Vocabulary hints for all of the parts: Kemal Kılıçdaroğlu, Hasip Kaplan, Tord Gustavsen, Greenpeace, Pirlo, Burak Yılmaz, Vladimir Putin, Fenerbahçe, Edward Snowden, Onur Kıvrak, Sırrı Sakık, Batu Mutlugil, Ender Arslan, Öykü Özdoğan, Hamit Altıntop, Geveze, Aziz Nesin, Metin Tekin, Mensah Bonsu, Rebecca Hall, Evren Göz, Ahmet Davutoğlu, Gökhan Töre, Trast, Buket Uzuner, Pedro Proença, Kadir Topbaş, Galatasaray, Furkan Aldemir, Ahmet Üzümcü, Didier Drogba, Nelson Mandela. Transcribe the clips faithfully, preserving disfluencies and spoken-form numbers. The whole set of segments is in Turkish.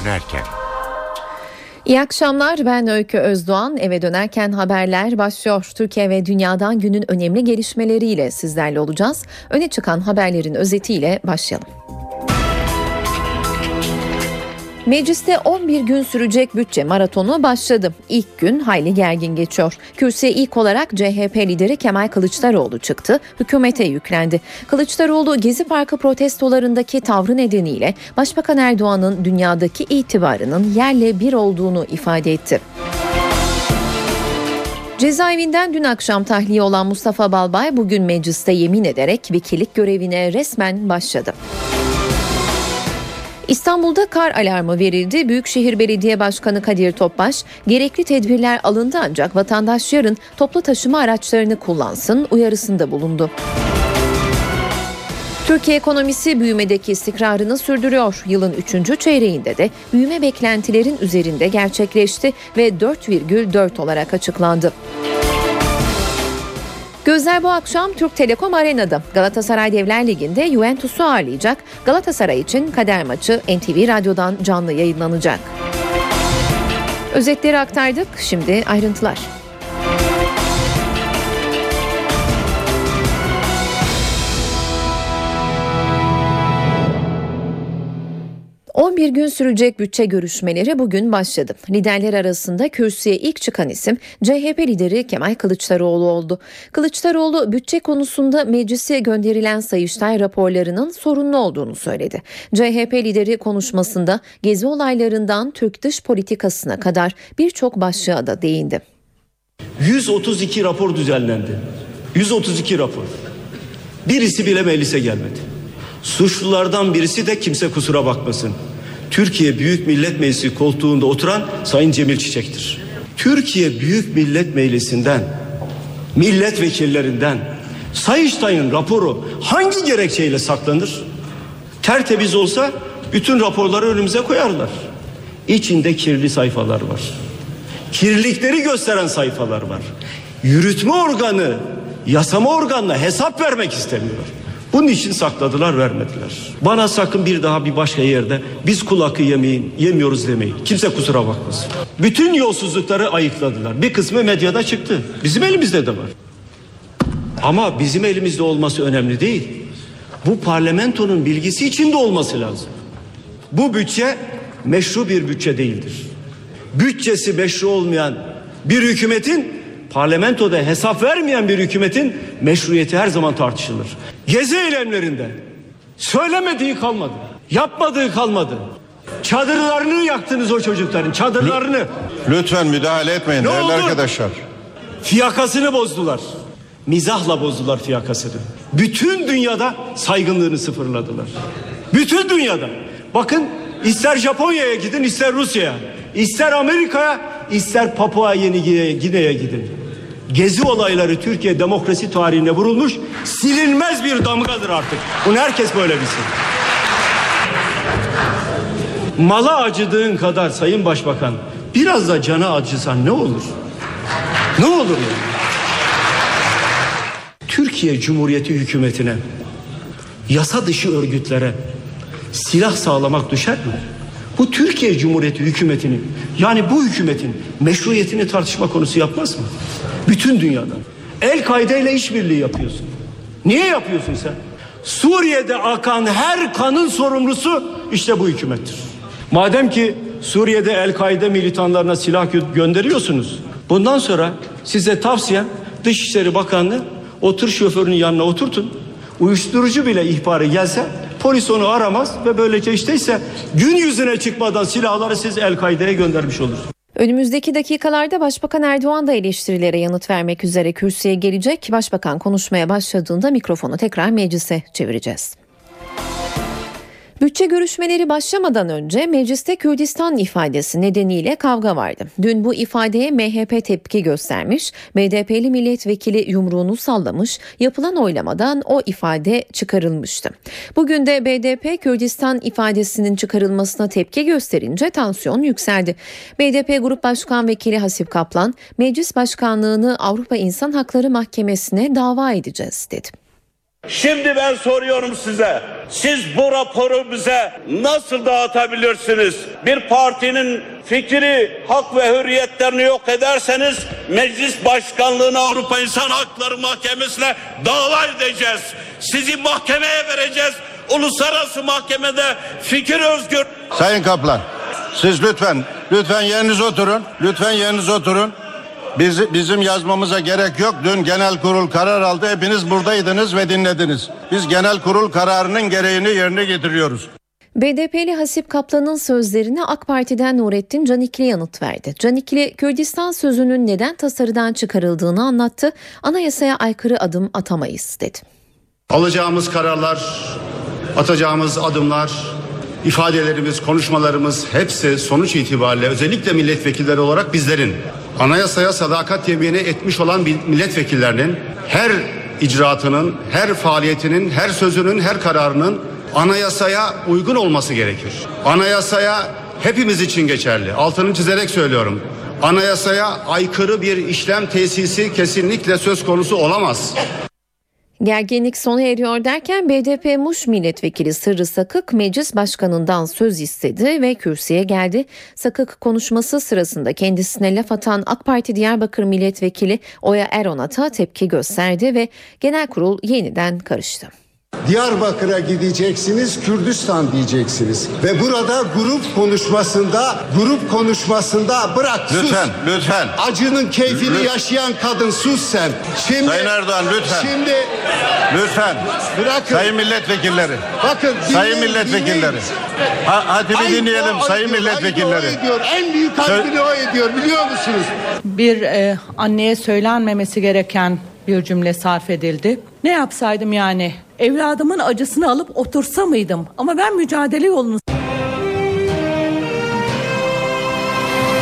Dönerken. İyi akşamlar, ben Öykü Özdoğan. Eve dönerken haberler başlıyor. Türkiye ve dünyadan günün önemli gelişmeleriyle sizlerle olacağız. Öne çıkan haberlerin özetiyle başlayalım. Mecliste on bir gün sürecek bütçe maratonu başladı. İlk gün hayli gergin geçiyor. Kürsüye ilk olarak C H P lideri Kemal Kılıçdaroğlu çıktı, hükümete yüklendi. Kılıçdaroğlu, Gezi Parkı protestolarındaki tavrı nedeniyle Başbakan Erdoğan'ın dünyadaki itibarının yerle bir olduğunu ifade etti. Cezaevinden dün akşam tahliye olan Mustafa Balbay bugün mecliste yemin ederek vekillik görevine resmen başladı. İstanbul'da kar alarmı verildi. Büyükşehir Belediye Başkanı Kadir Topbaş, gerekli tedbirler alındı ancak vatandaş yarın toplu taşıma araçlarını kullansın uyarısında bulundu. Türkiye ekonomisi büyümedeki istikrarını sürdürüyor. Yılın üçüncü çeyreğinde de büyüme beklentilerin üzerinde gerçekleşti ve dört virgül dört olarak açıklandı. Gözler bu akşam Türk Telekom Arena'da. Galatasaray Devler Ligi'nde Juventus'u ağırlayacak. Galatasaray için kader maçı N T V Radyo'dan canlı yayınlanacak. Özetleri aktardık. Şimdi ayrıntılar. on bir gün sürecek bütçe görüşmeleri bugün başladı. Liderler arasında kürsüye ilk çıkan isim C H P lideri Kemal Kılıçdaroğlu oldu. Kılıçdaroğlu, bütçe konusunda meclise gönderilen Sayıştay raporlarının sorunlu olduğunu söyledi. C H P lideri konuşmasında gezi olaylarından Türk dış politikasına kadar birçok başlığa da değindi. yüz otuz iki rapor düzenlendi. yüz otuz iki rapor. Birisi bile meclise gelmedi. Suçlulardan birisi de, kimse kusura bakmasın, Türkiye Büyük Millet Meclisi koltuğunda oturan Sayın Cemil Çiçek'tir. Türkiye Büyük Millet Meclisi'nden, milletvekillerinden Sayıştay'ın raporu hangi gerekçeyle saklanır? Tertemiz olsa bütün raporları önümüze koyarlar. İçinde kirli sayfalar var. Kirlilikleri gösteren sayfalar var. Yürütme organı, yasama organına hesap vermek istemiyor. Bunun için sakladılar, vermediler. Bana sakın bir daha bir başka yerde biz kul hakkı yemeyin, yemiyoruz demeyin. Kimse kusura bakmasın. Bütün yolsuzlukları ayıkladılar. Bir kısmı medyada çıktı. Bizim elimizde de var. Ama bizim elimizde olması önemli değil. Bu parlamentonun bilgisi içinde olması lazım. Bu bütçe meşru bir bütçe değildir. Bütçesi meşru olmayan bir hükümetin, parlamentoda hesap vermeyen bir hükümetin meşruiyeti her zaman tartışılır. Gezi eylemlerinde söylemediği kalmadı, yapmadığı kalmadı. Çadırlarını yaktınız o çocukların, çadırlarını. Lütfen müdahale etmeyin değerli arkadaşlar. Fiyakasını bozdular. Mizahla bozdular fiyakasını. Bütün dünyada saygınlığını sıfırladılar. Bütün dünyada. Bakın, ister Japonya'ya gidin, ister Rusya'ya, ister Amerika'ya, ister Papua Yeni Gine'ye gidin. Gezi olayları Türkiye demokrasi tarihine vurulmuş silinmez bir damgadır artık. Bunu herkes böyle bilsin. Mala acıdığın kadar Sayın Başbakan, biraz da cana acısan ne olur? Ne olur yani? Türkiye Cumhuriyeti hükümetine, yasa dışı örgütlere silah sağlamak düşer mi? Bu Türkiye Cumhuriyeti hükümetinin, yani bu hükümetin meşruiyetini tartışma konusu yapmaz mı? Bütün dünyada. El-Kaide ile işbirliği yapıyorsun. Niye yapıyorsun sen? Suriye'de akan her kanın sorumlusu işte bu hükümettir. Madem ki Suriye'de El-Kaide militanlarına silah gö- gönderiyorsunuz. Bundan sonra size tavsiyem, Dışişleri Bakanlığı, o tır şoförünün yanına oturtun. Uyuşturucu bile ihbarı gelse polis onu aramaz ve böylece işteyse gün yüzüne çıkmadan silahları siz El-Kaide'ye göndermiş olursunuz. Önümüzdeki dakikalarda Başbakan Erdoğan da eleştirilere yanıt vermek üzere kürsüye gelecek. Başbakan konuşmaya başladığında mikrofonu tekrar meclise çevireceğiz. Bütçe görüşmeleri başlamadan önce mecliste Kürdistan ifadesi nedeniyle kavga vardı. Dün bu ifadeye M H P tepki göstermiş, B D P'li milletvekili yumruğunu sallamış, yapılan oylamadan o ifade çıkarılmıştı. Bugün de B D P Kürdistan ifadesinin çıkarılmasına tepki gösterince tansiyon yükseldi. B D P Grup Başkan Vekili Hasip Kaplan, meclis başkanlığını Avrupa İnsan Hakları Mahkemesi'ne dava edeceğiz dedi. Şimdi ben soruyorum size, siz bu raporu bize nasıl dağıtabilirsiniz? Bir partinin fikri, hak ve hürriyetlerini yok ederseniz meclis başkanlığına Avrupa İnsan Hakları Mahkemesi'ne dava edeceğiz. Sizi mahkemeye vereceğiz. Uluslararası mahkemede fikir özgür. Sayın Kaplan, siz lütfen, lütfen yerinize oturun. Lütfen yerinize oturun. Biz, bizim yazmamıza gerek yok. Dün genel kurul karar aldı. Hepiniz buradaydınız ve dinlediniz. Biz genel kurul kararının gereğini yerine getiriyoruz. B D P'li Hasip Kaplan'ın sözlerine A K Parti'den Nurettin Canikli yanıt verdi. Canikli, Kürdistan sözünün neden tasarıdan çıkarıldığını anlattı. Anayasaya aykırı adım atamayız dedi. Alacağımız kararlar, atacağımız adımlar, ifadelerimiz, konuşmalarımız hepsi sonuç itibariyle özellikle milletvekilleri olarak bizlerin, anayasaya sadakat yemini etmiş olan milletvekillerinin her icraatının, her faaliyetinin, her sözünün, her kararının anayasaya uygun olması gerekir. Anayasaya hepimiz için geçerli. Altını çizerek söylüyorum. Anayasaya aykırı bir işlem tesisi kesinlikle söz konusu olamaz. Gerginlik sona eriyor derken B D P Muş Milletvekili Sırrı Sakık meclis başkanından söz istedi ve kürsüye geldi. Sakık konuşması sırasında kendisine laf atan A K Parti Diyarbakır Milletvekili Oya Eronat'a tepki gösterdi ve genel kurul yeniden karıştı. Diyarbakır'a gideceksiniz, Kürdistan diyeceksiniz ve burada grup konuşmasında grup konuşmasında bırak sus. Lütfen, lütfen. Acının keyfini lütfen. Yaşayan kadın sus sen. Şimdi, Sayın Erdoğan lütfen. Şimdi lütfen. Bırakın. Sayın milletvekilleri. Bakın dinleyin, Sayın milletvekilleri. Ha, hadi bir aynı dinleyelim Sayın ediyor, milletvekilleri. Ediyor. En büyük haddini o ediyor biliyor musunuz? Bir e, anneye söylenmemesi gereken bir cümle sarf edildi. Ne yapsaydım yani? Evladımın acısını alıp otursa mıydım? Ama ben mücadele yolunu... N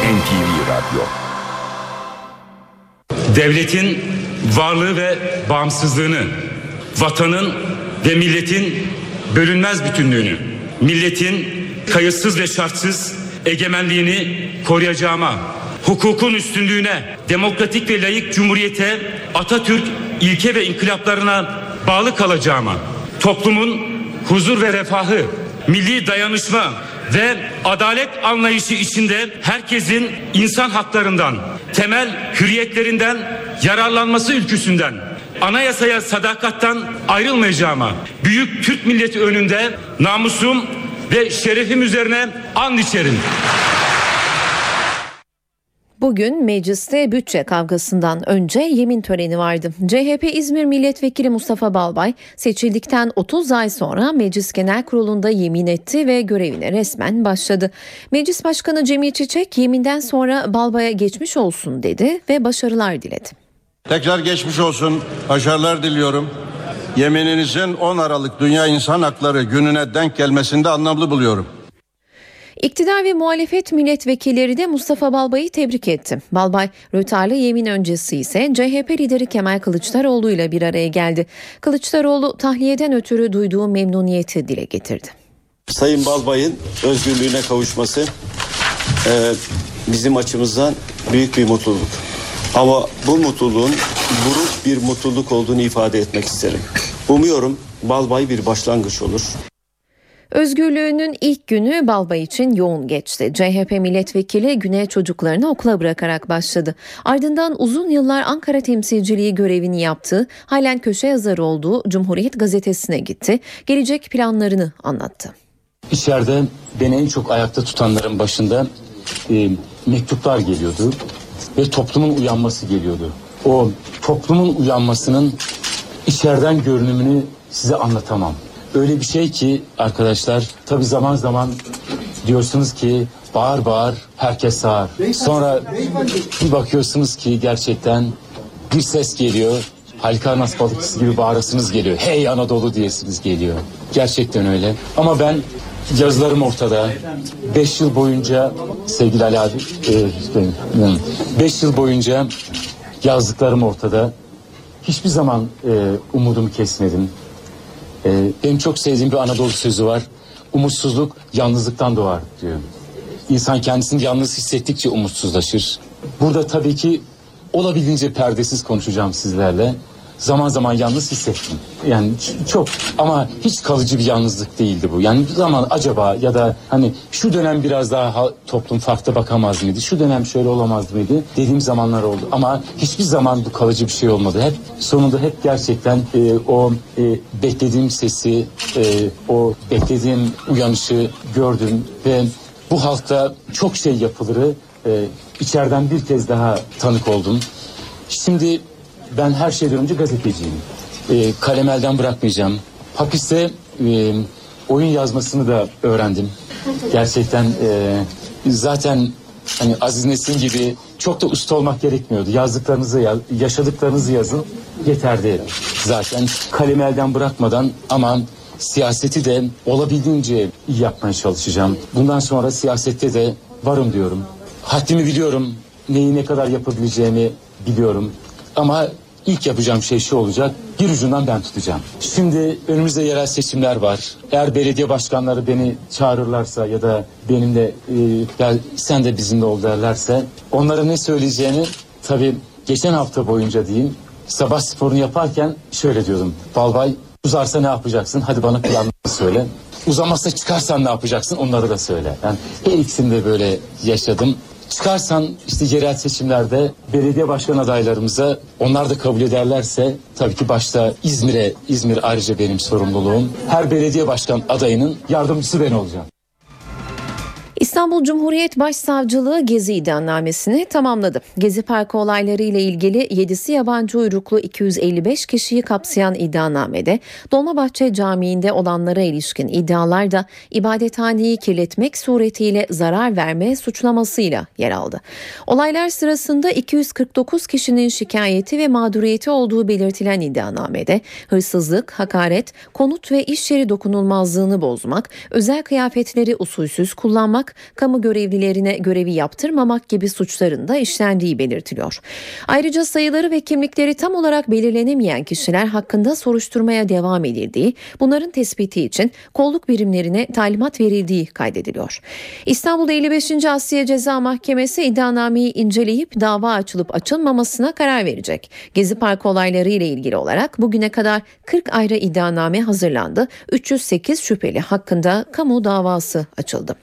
T V Radyo. Devletin varlığı ve bağımsızlığını, vatanın ve milletin bölünmez bütünlüğünü, milletin kayıtsız ve şartsız egemenliğini koruyacağıma, hukukun üstünlüğüne, demokratik ve layık cumhuriyete, Atatürk ilke ve inkılaplarına bağlı kalacağıma, toplumun huzur ve refahı, milli dayanışma ve adalet anlayışı içinde herkesin insan haklarından, temel hürriyetlerinden yararlanması ülküsünden, anayasaya sadakattan ayrılmayacağıma, büyük Türk milleti önünde namusum ve şerefim üzerine and içerim. Bugün mecliste bütçe kavgasından önce yemin töreni vardı. C H P İzmir Milletvekili Mustafa Balbay seçildikten otuz ay sonra Meclis Genel Kurulu'nda yemin etti ve görevine resmen başladı. Meclis Başkanı Cemil Çiçek yeminden sonra Balbay'a geçmiş olsun dedi ve başarılar diledi. Tekrar geçmiş olsun, başarılar diliyorum. Yemininizin on Aralık Dünya İnsan Hakları Günü'ne denk gelmesini de anlamlı buluyorum. İktidar ve muhalefet milletvekilleri de Mustafa Balbay'ı tebrik etti. Balbay, rötarlı yemin öncesi ise C H P lideri Kemal Kılıçdaroğlu ile bir araya geldi. Kılıçdaroğlu tahliyeden ötürü duyduğu memnuniyeti dile getirdi. Sayın Balbay'ın özgürlüğüne kavuşması e, bizim açımızdan büyük bir mutluluk. Ama bu mutluluğun buruk bir mutluluk olduğunu ifade etmek isterim. Umuyorum Balbay bir başlangıç olur. Özgürlüğünün ilk günü Balbay için yoğun geçti. C H P milletvekili güne çocuklarını okula bırakarak başladı. Ardından uzun yıllar Ankara temsilciliği görevini yaptığı, halen köşe yazarı olduğu Cumhuriyet Gazetesi'ne gitti. Gelecek planlarını anlattı. İçeride beni en çok ayakta tutanların başında e, mektuplar geliyordu ve toplumun uyanması geliyordu. O toplumun uyanmasının içeriden görünümünü size anlatamam. Öyle bir şey ki arkadaşlar, tabii zaman zaman diyorsunuz ki bağır bağır herkes sağır. Sonra bir bakıyorsunuz ki gerçekten bir ses geliyor. Halikarnas balıkçısı gibi bağırasınız geliyor. Hey Anadolu diyesiniz geliyor. Gerçekten öyle. Ama ben yazılarım ortada. Beş yıl boyunca sevgili Ali abi, e, beş yıl boyunca yazdıklarım ortada. Hiçbir zaman e, umudumu kesmedim. Benim çok sevdiğim bir Anadolu sözü var. Umutsuzluk yalnızlıktan doğar diyor. İnsan kendisini yalnız hissettikçe umutsuzlaşır. Burada tabii ki olabildiğince perdesiz konuşacağım sizlerle. zaman zaman yalnız hissettim. Yani çok, ama hiç kalıcı bir yalnızlık değildi bu. Yani zaman acaba ya da hani şu dönem biraz daha toplum farklı bakamaz mıydı? Şu dönem şöyle olamaz mıydı? Dediğim zamanlar oldu. Ama hiçbir zaman bu kalıcı bir şey olmadı. Hep sonunda hep gerçekten e, o e, beklediğim sesi, e, o beklediğim uyanışı gördüm ve bu halkta çok şey yapılırı e, içeriden bir kez daha tanık oldum. Şimdi ben her şeyden önce gazeteciyim. E, kalem elden bırakmayacağım. Hapiste e, oyun yazmasını da öğrendim. Gerçekten e, zaten hani Aziz Nesin gibi çok da usta olmak gerekmiyordu. Yazdıklarınızı, yaz, yaşadıklarınızı yazın yeterdi. Zaten kalemi elden bırakmadan ama siyaseti de olabildiğince iyi yapmaya çalışacağım. Bundan sonra siyasette de varım diyorum. Haddimi biliyorum. Neyi ne kadar yapabileceğimi biliyorum. Ama ilk yapacağım şey şu olacak. Bir ucundan ben tutacağım. Şimdi önümüzde yerel seçimler var. Eğer belediye başkanları beni çağırırlarsa ya da benimle e, ya sen de bizimle ol derlerse onlara ne söyleyeceğini tabii geçen hafta boyunca diyeyim. Sabah sporunu yaparken şöyle diyordum. Balbay, uzarsa ne yapacaksın? Hadi bana planını söyle. Uzamazsa çıkarsan ne yapacaksın? Onları da söyle. Yani her ikisini de böyle yaşadım. Çıkarsan işte yerel seçimlerde belediye başkan adaylarımıza onlar da kabul ederlerse tabii ki başta İzmir'e, İzmir ayrıca benim sorumluluğum. Her belediye başkan adayının yardımcısı ben olacağım. İstanbul Cumhuriyet Başsavcılığı Gezi iddianamesini tamamladı. Gezi Parkı olayları ile ilgili yedisi yabancı uyruklu iki yüz elli beş kişiyi kapsayan iddianamede Dolmabahçe Camii'nde olanlara ilişkin iddialar da ibadethaneyi kirletmek suretiyle zarar verme suçlamasıyla yer aldı. Olaylar sırasında iki yüz kırk dokuz kişinin şikayeti ve mağduriyeti olduğu belirtilen iddianamede hırsızlık, hakaret, konut ve iş yeri dokunulmazlığını bozmak, özel kıyafetleri usulsüz kullanmak, kamu görevlilerine görevi yaptırmamak gibi suçların da işlendiği belirtiliyor. Ayrıca sayıları ve kimlikleri tam olarak belirlenemeyen kişiler hakkında soruşturmaya devam edildiği, bunların tespiti için kolluk birimlerine talimat verildiği kaydediliyor. İstanbul'da elli beşinci Asliye Ceza Mahkemesi iddianameyi inceleyip dava açılıp açılmamasına karar verecek. Gezi Parkı olayları ile ilgili olarak bugüne kadar kırk ayrı iddianame hazırlandı. üç yüz sekiz şüpheli hakkında kamu davası açıldı.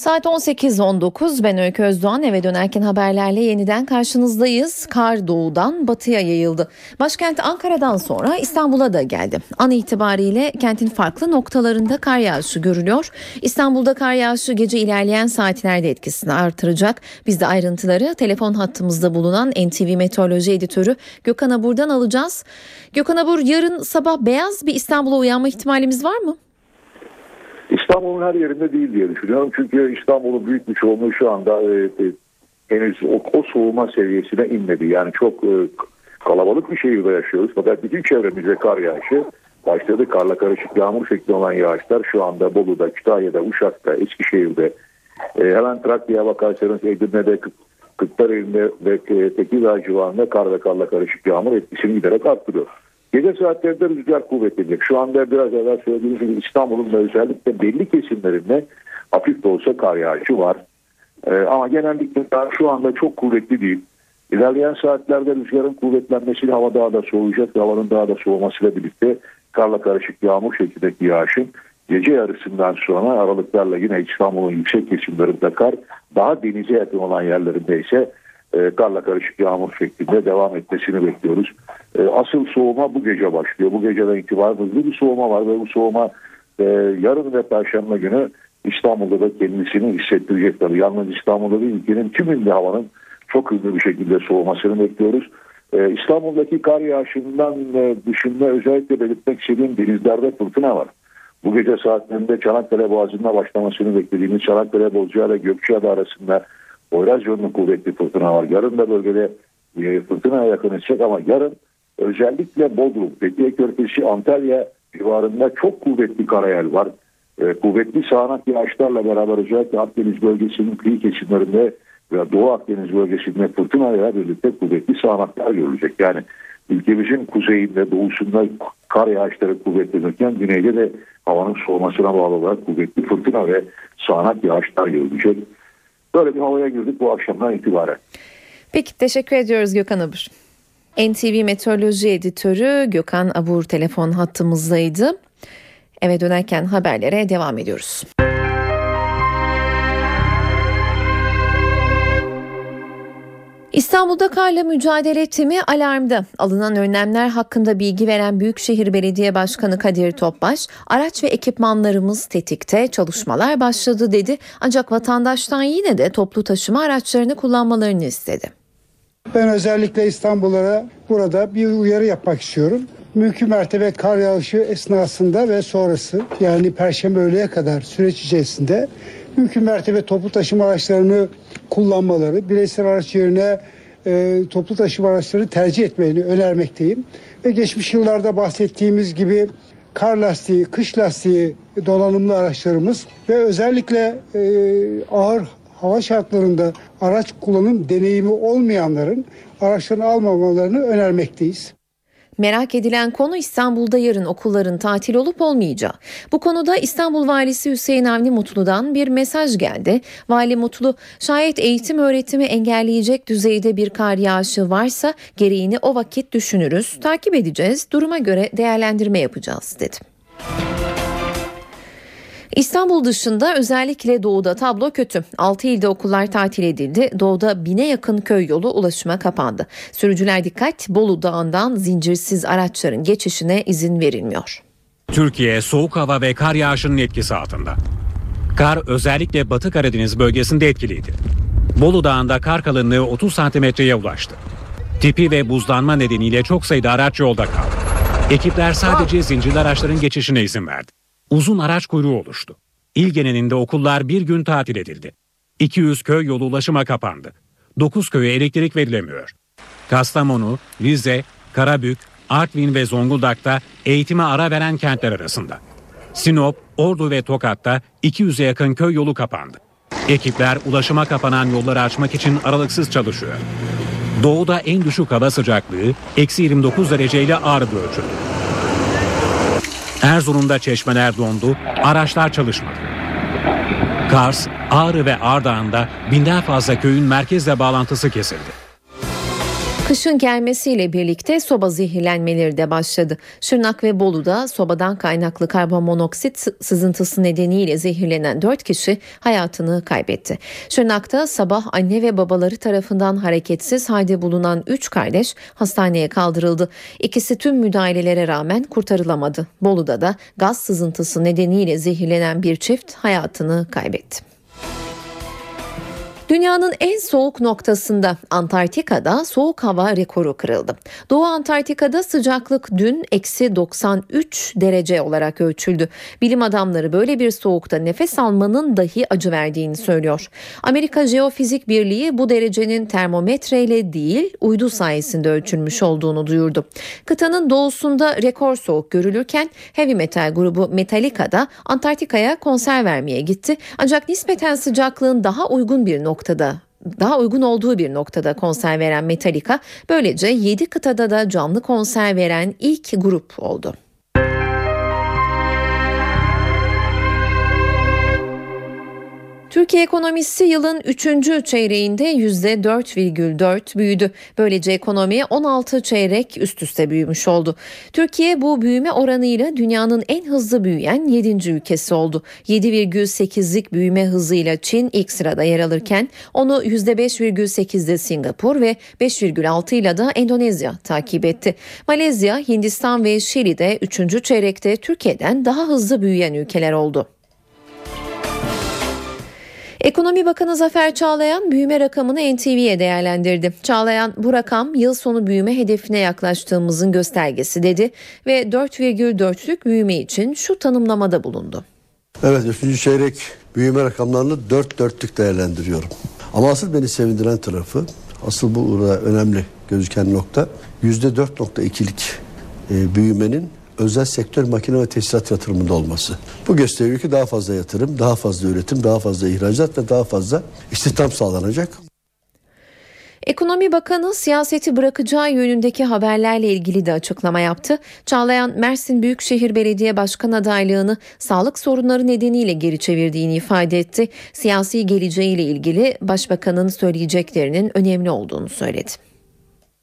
Saat on sekiz on dokuz, ben Öykü Özdoğan, eve dönerken haberlerle yeniden karşınızdayız. Kar doğudan batıya yayıldı. Başkent Ankara'dan sonra İstanbul'a da geldi. An itibariyle kentin farklı noktalarında kar yağışı görülüyor. İstanbul'da kar yağışı gece ilerleyen saatlerde etkisini artıracak. Biz de ayrıntıları telefon hattımızda bulunan N T V Meteoroloji Editörü Gökhan Abur'dan alacağız. Gökhan Abur, yarın sabah beyaz bir İstanbul'a uyanma ihtimalimiz var mı? İstanbul'un her yerinde değil diye düşünüyorum. Çünkü İstanbul'un büyük bir çoğunluğu şu anda e, e, henüz o, o soğuma seviyesine inmedi. Yani çok e, kalabalık bir şehirde yaşıyoruz. Fakat bütün çevremizde kar yağışı başladı. Karla karışık yağmur şeklinde olan yağışlar şu anda Bolu'da, Kütahya'da, Uşak'ta, Eskişehir'de, e, hemen Trakya'ya bakarsanız Edirne'de, Kırklareli'nde ve e, Tekirdağ civarında kar ve karla karışık yağmur etkisini giderek arttırıyor. Gece saatlerde rüzgar kuvvetlenecek. Şu anda biraz evvel söylediğimiz gibi İstanbul'un özellikle belli kesimlerinde hafif de olsa kar yağışı var. Ee, ama genellikle şu anda çok kuvvetli değil. İlerleyen saatlerde rüzgarın kuvvetlenmesiyle hava daha da soğuyacak. Havanın daha da soğumasıyla birlikte karla karışık yağmur şeklindeki yağışın gece yarısından sonra aralıklarla yine İstanbul'un yüksek kesimlerinde kar, daha denize yakın olan yerlerinde ise E, karla karışık yağmur şeklinde devam etmesini bekliyoruz. E, asıl soğuma bu gece başlıyor. Bu geceden itibaren hızlı bir soğuma var ve bu soğuma e, yarın ve perşembe günü İstanbul'da da kendisini hissettirecekler. Yalnız İstanbul'da değil, ülkenin tümünde havanın çok hızlı bir şekilde soğumasını bekliyoruz. E, İstanbul'daki kar yağışından e, dışında özellikle belirtmek istediğim denizlerde fırtına var. Bu gece saatlerinde Çanakkale Boğazı'nda başlamasını beklediğimiz Çanakkale Bozcaada ve Gökçeada arasında Poyraz yönlü kuvvetli fırtına var. Yarın da bölgede fırtınaya yakın edecek ama yarın özellikle Bodrum, Fethiye Körfezi, Antalya civarında çok kuvvetli karayel var. E, kuvvetli sağanak yağışlarla beraber özellikle Akdeniz bölgesinin kıyı kesimlerinde ve Doğu Akdeniz bölgesinde fırtınayla birlikte kuvvetli sağanaklar görülecek. Yani ülkemizin kuzeyinde, doğusunda kar yağışları kuvvetlenirken güneyde de havanın soğumasına bağlı olarak kuvvetli fırtına ve sağanak yağışlar görülecek. Böyle bir havaya girdik bu akşamdan itibaren. Peki, teşekkür ediyoruz Gökhan Abur. N T V Meteoroloji Editörü Gökhan Abur telefon hattımızdaydı. Eve dönerken haberlere devam ediyoruz. İstanbul'da karla mücadele timi alarmda. Alınan önlemler hakkında bilgi veren Büyükşehir Belediye Başkanı Kadir Topbaş, araç ve ekipmanlarımız tetikte, çalışmalar başladı dedi. Ancak vatandaştan yine de toplu taşıma araçlarını kullanmalarını istedi. Ben özellikle İstanbullulara burada bir uyarı yapmak istiyorum. Mümkün mertebe kar yağışı esnasında ve sonrası, yani perşembe öğleye kadar süreç içerisinde mümkün mertebe toplu taşıma araçlarını kullanmaları, bireysel araç yerine e, toplu taşıma araçları tercih etmelerini önermekteyim. Ve geçmiş yıllarda bahsettiğimiz gibi kar lastiği, kış lastiği donanımlı araçlarımız ve özellikle e, ağır hava şartlarında araç kullanım deneyimi olmayanların araçlarını almamalarını önermekteyiz. Merak edilen konu İstanbul'da yarın okulların tatil olup olmayacağı. Bu konuda İstanbul Valisi Hüseyin Avni Mutlu'dan bir mesaj geldi. Vali Mutlu, şayet eğitim öğretimi engelleyecek düzeyde bir kar yağışı varsa gereğini o vakit düşünürüz, takip edeceğiz, duruma göre değerlendirme yapacağız dedi. İstanbul dışında özellikle doğuda tablo kötü. altı ilde okullar tatil edildi. Doğuda bine yakın köy yolu ulaşıma kapandı. Sürücüler dikkat, Bolu Dağı'ndan zincirsiz araçların geçişine izin verilmiyor. Türkiye soğuk hava ve kar yağışının etkisi altında. Kar özellikle Batı Karadeniz bölgesinde etkiliydi. Bolu Dağı'nda kar kalınlığı otuz santimetreye ulaştı. Tipi ve buzlanma nedeniyle çok sayıda araç yolda kaldı. Ekipler sadece zincirli araçların geçişine izin verdi. Uzun araç kuyruğu oluştu. İl genelinde okullar bir gün tatil edildi. iki yüz köy yolu ulaşıma kapandı. dokuz köye elektrik verilemiyor. Kastamonu, Rize, Karabük, Artvin ve Zonguldak'ta eğitime ara veren kentler arasında. Sinop, Ordu ve Tokat'ta iki yüze yakın köy yolu kapandı. Ekipler ulaşıma kapanan yolları açmak için aralıksız çalışıyor. Doğuda en düşük hava sıcaklığı eksi yirmi dokuz dereceyle Ağrı'da ölçüldü. Erzurum'da çeşmeler dondu, araçlar çalışmadı. Kars, Ağrı ve Ardahan'da binden fazla köyün merkezle bağlantısı kesildi. Kışın gelmesiyle birlikte soba zehirlenmeleri de başladı. Şırnak ve Bolu'da sobadan kaynaklı karbonmonoksit sızıntısı nedeniyle zehirlenen dört kişi hayatını kaybetti. Şırnak'ta sabah anne ve babaları tarafından hareketsiz halde bulunan üç kardeş hastaneye kaldırıldı. İkisi tüm müdahalelere rağmen kurtarılamadı. Bolu'da da gaz sızıntısı nedeniyle zehirlenen bir çift hayatını kaybetti. Dünyanın en soğuk noktasında Antarktika'da soğuk hava rekoru kırıldı. Doğu Antarktika'da sıcaklık dün eksi doksan üç derece olarak ölçüldü. Bilim adamları böyle bir soğukta nefes almanın dahi acı verdiğini söylüyor. Amerika Jeofizik Birliği bu derecenin termometreyle değil uydu sayesinde ölçülmüş olduğunu duyurdu. Kıtanın doğusunda rekor soğuk görülürken heavy metal grubu Metallica da Antarktika'ya konser vermeye gitti. Ancak nispeten sıcaklığın daha uygun bir nokta. Noktada, daha uygun olduğu bir noktada konser veren Metallica böylece yedi kıtada da canlı konser veren ilk grup oldu. Türkiye ekonomisi yılın üçüncü çeyreğinde yüzde dört virgül dört büyüdü. Böylece ekonomi on altı çeyrek üst üste büyümüş oldu. Türkiye bu büyüme oranıyla dünyanın en hızlı büyüyen yedinci ülkesi oldu. yedi virgül sekizlik büyüme hızıyla Çin ilk sırada yer alırken onu yüzde beş virgül sekizde Singapur ve beş virgül altıyla da Endonezya takip etti. Malezya, Hindistan ve Şili de üçüncü çeyrekte Türkiye'den daha hızlı büyüyen ülkeler oldu. Ekonomi Bakanı Zafer Çağlayan büyüme rakamını N T V'ye değerlendirdi. Çağlayan, bu rakam yıl sonu büyüme hedefine yaklaştığımızın göstergesi dedi ve dört virgül dörtlük büyüme için şu tanımlamada bulundu. Evet, üçüncü çeyrek büyüme rakamlarını dört dörtlük değerlendiriyorum. Ama asıl beni sevindiren tarafı, asıl bu uğra önemli gözüken nokta yüzde dört virgül ikilik büyümenin özel sektör makine ve tesisat yatırımında olması. Bu gösteriyor ki daha fazla yatırım, daha fazla üretim, daha fazla ihracat ve daha fazla istihdam sağlanacak. Ekonomi Bakanı siyaseti bırakacağı yönündeki haberlerle ilgili de açıklama yaptı. Çağlayan, Mersin Büyükşehir Belediye Başkan adaylığını sağlık sorunları nedeniyle geri çevirdiğini ifade etti. Siyasi geleceğiyle ilgili Başbakan'ın söyleyeceklerinin önemli olduğunu söyledi.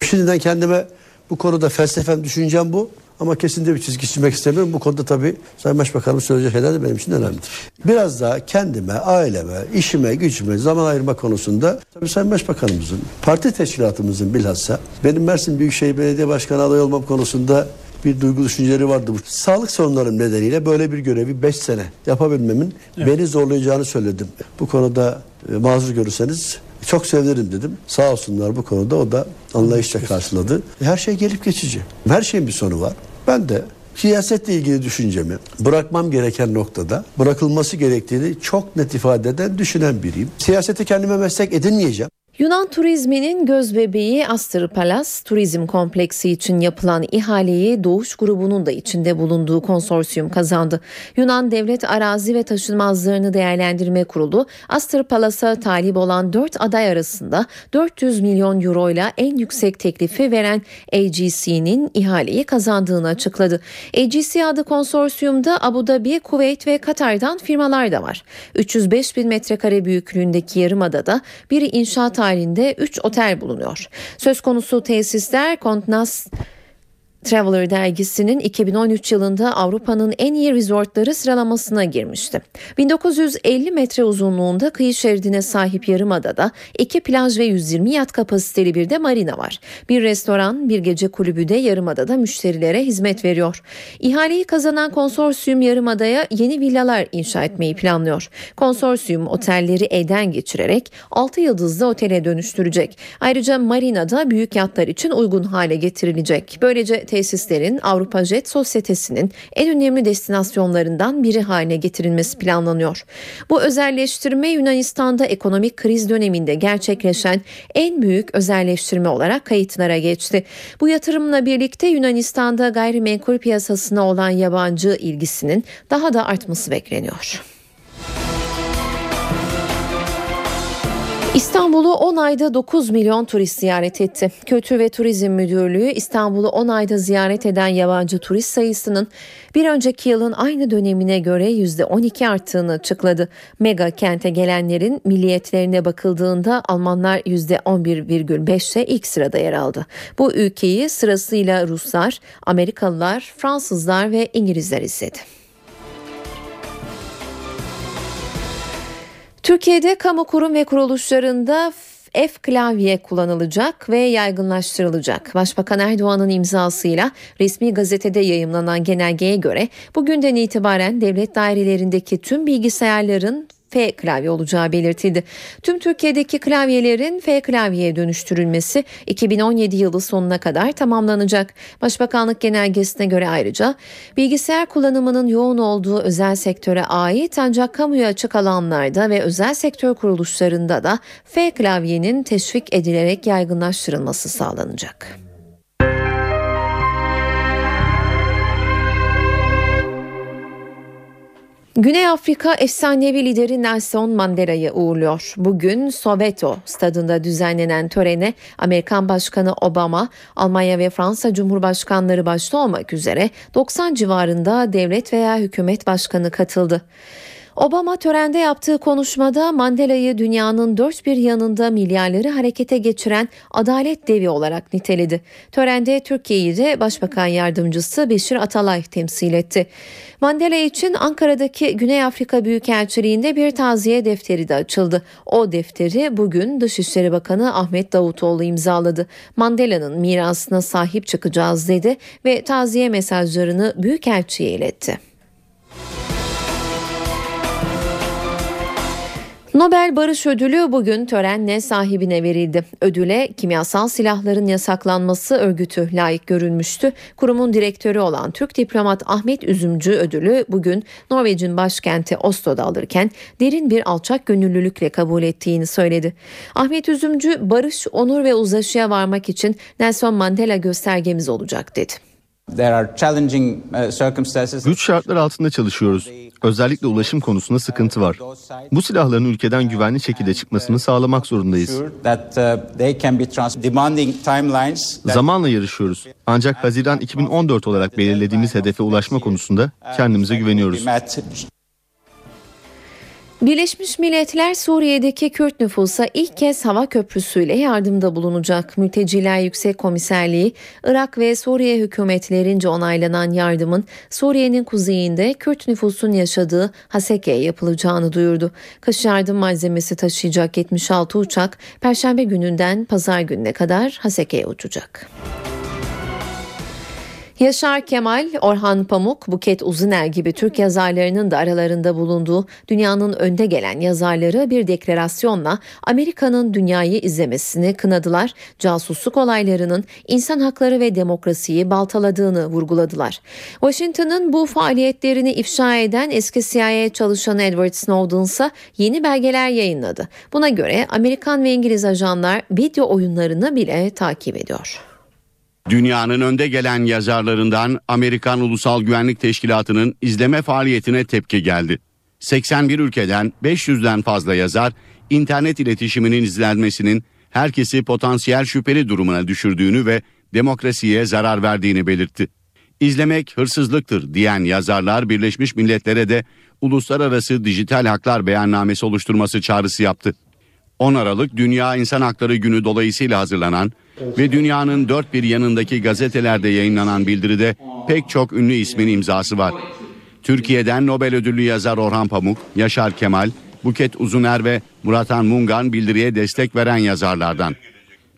Şimdiden kendime bu konuda felsefem, düşüncem bu. Ama kesinlikle bir çizgi çizmek istemiyorum. Bu konuda tabii Sayın Başbakanımız söyleyecek şeyler de benim için önemlidir. Biraz daha kendime, aileme, işime, gücüme zaman ayırma konusunda tabii Sayın Başbakanımızın, parti teşkilatımızın bilhassa benim Mersin Büyükşehir Belediye Başkanı adayı olmam konusunda bir duygu düşünceleri vardı. Sağlık sorunlarım nedeniyle böyle bir görevi beş sene yapabilmemin evet. beni zorlayacağını söyledim. Bu konuda e, mazur görürseniz çok sevinirim dedim. Sağ olsunlar bu konuda o da anlayışla karşıladı. Her şey gelip geçici. Her şeyin bir sonu var. Ben de siyasetle ilgili düşüncemi bırakmam gereken noktada bırakılması gerektiğini çok net ifade eden, düşünen biriyim. Siyaseti kendime meslek edinmeyeceğim. Yunan turizminin göz bebeği Astır Palas, turizm kompleksi için yapılan ihaleyi Doğuş grubunun da içinde bulunduğu konsorsiyum kazandı. Yunan Devlet Arazi ve Taşınmazlarını Değerlendirme Kurulu, Astır Palas'a talip olan dört aday arasında dört yüz milyon euro ile en yüksek teklifi veren A G C'nin ihaleyi kazandığını açıkladı. A G C adı konsorsiyumda Abu Dhabi, Kuveyt ve Katar'dan firmalar da var. üç yüz beş bin metrekare büyüklüğündeki yarımadada bir inşaat halinde üç otel bulunuyor. Söz konusu tesisler Kontnas Traveler dergisinin iki bin on üç yılında Avrupa'nın en iyi resortları sıralamasına girmişti. bin dokuz yüz elli metre uzunluğunda kıyı şeridine sahip yarımadada iki plaj ve yüz yirmi yat kapasiteli bir de marina var. Bir restoran, bir gece kulübü de yarımadada müşterilere hizmet veriyor. İhaleyi kazanan konsorsiyum yarımadaya yeni villalar inşa etmeyi planlıyor. Konsorsiyum otelleri elden geçirerek altı yıldızlı otele dönüştürecek. Ayrıca marinada büyük yatlar için uygun hale getirilecek. Böylece tesislerin Avrupa Jet Sosyetesi'nin en önemli destinasyonlarından biri haline getirilmesi planlanıyor. Bu özelleştirme Yunanistan'da ekonomik kriz döneminde gerçekleşen en büyük özelleştirme olarak kayıtlara geçti. Bu yatırımla birlikte Yunanistan'da gayrimenkul piyasasına olan yabancı ilgisinin daha da artması bekleniyor. İstanbul'u on ayda dokuz milyon turist ziyaret etti. Kültür ve Turizm Müdürlüğü İstanbul'u on ayda ziyaret eden yabancı turist sayısının bir önceki yılın aynı dönemine göre yüzde on iki arttığını açıkladı. Mega kente gelenlerin milliyetlerine bakıldığında Almanlar yüzde on bir virgül beş'te ilk sırada yer aldı. Bu ülkeyi sırasıyla Ruslar, Amerikalılar, Fransızlar ve İngilizler izledi. Türkiye'de kamu kurum ve kuruluşlarında F klavye kullanılacak ve yaygınlaştırılacak. Başbakan Erdoğan'ın imzasıyla resmi gazetede yayımlanan genelgeye göre bugünden itibaren devlet dairelerindeki tüm bilgisayarların F klavye olacağı belirtildi. Tüm Türkiye'deki klavyelerin F klavyeye dönüştürülmesi iki bin on yedi yılı sonuna kadar tamamlanacak. Başbakanlık genelgesine göre ayrıca bilgisayar kullanımının yoğun olduğu özel sektöre ait ancak kamuya açık alanlarda ve özel sektör kuruluşlarında da F klavyenin teşvik edilerek yaygınlaştırılması sağlanacak. Güney Afrika efsanevi lideri Nelson Mandela'yı uğurluyor. Bugün Soweto stadında düzenlenen törene Amerikan Başkanı Obama, Almanya ve Fransa Cumhurbaşkanları başta olmak üzere doksan civarında devlet veya hükümet başkanı katıldı. Obama törende yaptığı konuşmada Mandela'yı dünyanın dört bir yanında milyarları harekete geçiren adalet devi olarak niteledi. Törende Türkiye'yi de Başbakan Yardımcısı Beşir Atalay temsil etti. Mandela için Ankara'daki Güney Afrika Büyükelçiliği'nde bir taziye defteri de açıldı. O defteri bugün Dışişleri Bakanı Ahmet Davutoğlu imzaladı. Mandela'nın mirasına sahip çıkacağız dedi ve taziye mesajlarını Büyükelçi'ye iletti. Nobel Barış Ödülü bugün törenle sahibine verildi. Ödüle kimyasal silahların yasaklanması örgütü layık görülmüştü. Kurumun direktörü olan Türk diplomat Ahmet Üzümcü ödülü bugün Norveç'in başkenti Oslo'da alırken derin bir alçak gönüllülükle kabul ettiğini söyledi. Ahmet Üzümcü barış, onur ve uzlaşıya varmak için Nelson Mandela göstergemiz olacak dedi. Güç şartları altında çalışıyoruz. Özellikle ulaşım konusunda sıkıntı var. Bu silahların ülkeden güvenli şekilde çıkmasını sağlamak zorundayız. Zamanla yarışıyoruz. Ancak Haziran iki bin on dört olarak belirlediğimiz hedefe ulaşma konusunda kendimize güveniyoruz. Birleşmiş Milletler Suriye'deki Kürt nüfusa ilk kez hava köprüsüyle yardımda bulunacak. Mülteciler Yüksek Komiserliği, Irak ve Suriye hükümetlerince onaylanan yardımın Suriye'nin kuzeyinde Kürt nüfusun yaşadığı Haseke'ye yapılacağını duyurdu. Kış yardım malzemesi taşıyacak yetmiş altı uçak Perşembe gününden Pazar gününe kadar Haseke'ye uçacak. Yaşar Kemal, Orhan Pamuk, Buket Uzuner gibi Türk yazarlarının da aralarında bulunduğu dünyanın önde gelen yazarları bir deklarasyonla Amerika'nın dünyayı izlemesini kınadılar, casusluk olaylarının insan hakları ve demokrasiyi baltaladığını vurguladılar. Washington'ın bu faaliyetlerini ifşa eden eski C I A çalışanı Edward Snowden ise yeni belgeler yayınladı. Buna göre Amerikan ve İngiliz ajanlar video oyunlarını bile takip ediyor. Dünyanın önde gelen yazarlarından Amerikan Ulusal Güvenlik Teşkilatı'nın izleme faaliyetine tepki geldi. seksen bir ülkeden beş yüzden fazla yazar, internet iletişiminin izlenmesinin herkesi potansiyel şüpheli durumuna düşürdüğünü ve demokrasiye zarar verdiğini belirtti. İzlemek hırsızlıktır diyen yazarlar Birleşmiş Milletler'e de Uluslararası Dijital Haklar Beyannamesi oluşturması çağrısı yaptı. on Aralık Dünya İnsan Hakları Günü dolayısıyla hazırlanan ve dünyanın dört bir yanındaki gazetelerde yayınlanan bildiride pek çok ünlü ismin imzası var. Türkiye'den Nobel ödüllü yazar Orhan Pamuk, Yaşar Kemal, Buket Uzuner ve Murathan Mungan bildiriye destek veren yazarlardan.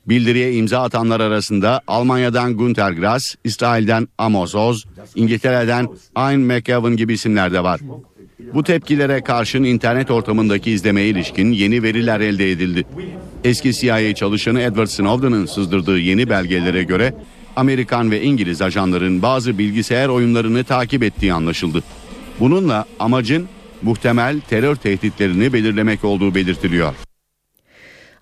Bildiriye imza atanlar arasında Almanya'dan Günter Grass, İsrail'den Amos Oz, İngiltere'den Ian McEwan gibi isimler de var. Bu tepkilere karşın internet ortamındaki izlemeye ilişkin yeni veriler elde edildi. Eski C I A çalışanı Edward Snowden'ın sızdırdığı yeni belgelere göre Amerikan ve İngiliz ajanların bazı bilgisayar oyunlarını takip ettiği anlaşıldı. Bununla amacın muhtemel terör tehditlerini belirlemek olduğu belirtiliyor.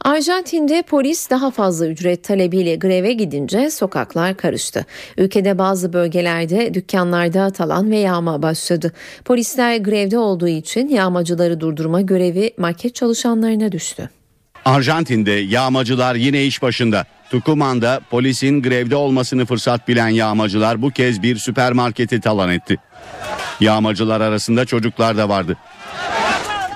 Arjantin'de polis daha fazla ücret talebiyle greve gidince sokaklar karıştı. Ülkede bazı bölgelerde dükkanlarda atılan ve yağma başladı. Polisler grevde olduğu için yağmacıları durdurma görevi market çalışanlarına düştü. Arjantin'de yağmacılar yine iş başında. Tucuman'da polisin grevde olmasını fırsat bilen yağmacılar bu kez bir süpermarketi talan etti. Yağmacılar arasında çocuklar da vardı.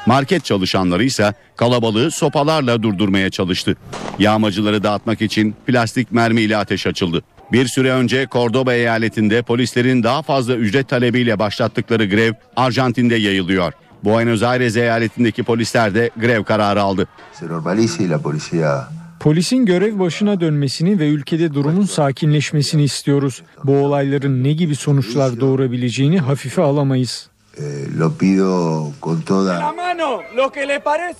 Market çalışanları ise kalabalığı sopalarla durdurmaya çalıştı. Yağmacıları dağıtmak için plastik mermiyle ateş açıldı. Bir süre önce Cordoba eyaletinde polislerin daha fazla ücret talebiyle başlattıkları grev Arjantin'de yayılıyor. Buenos Aires eyaletindeki polisler de grev kararı aldı. Polisin görev başına dönmesini ve ülkede durumun sakinleşmesini istiyoruz. Bu olayların ne gibi sonuçlar doğurabileceğini hafife alamayız.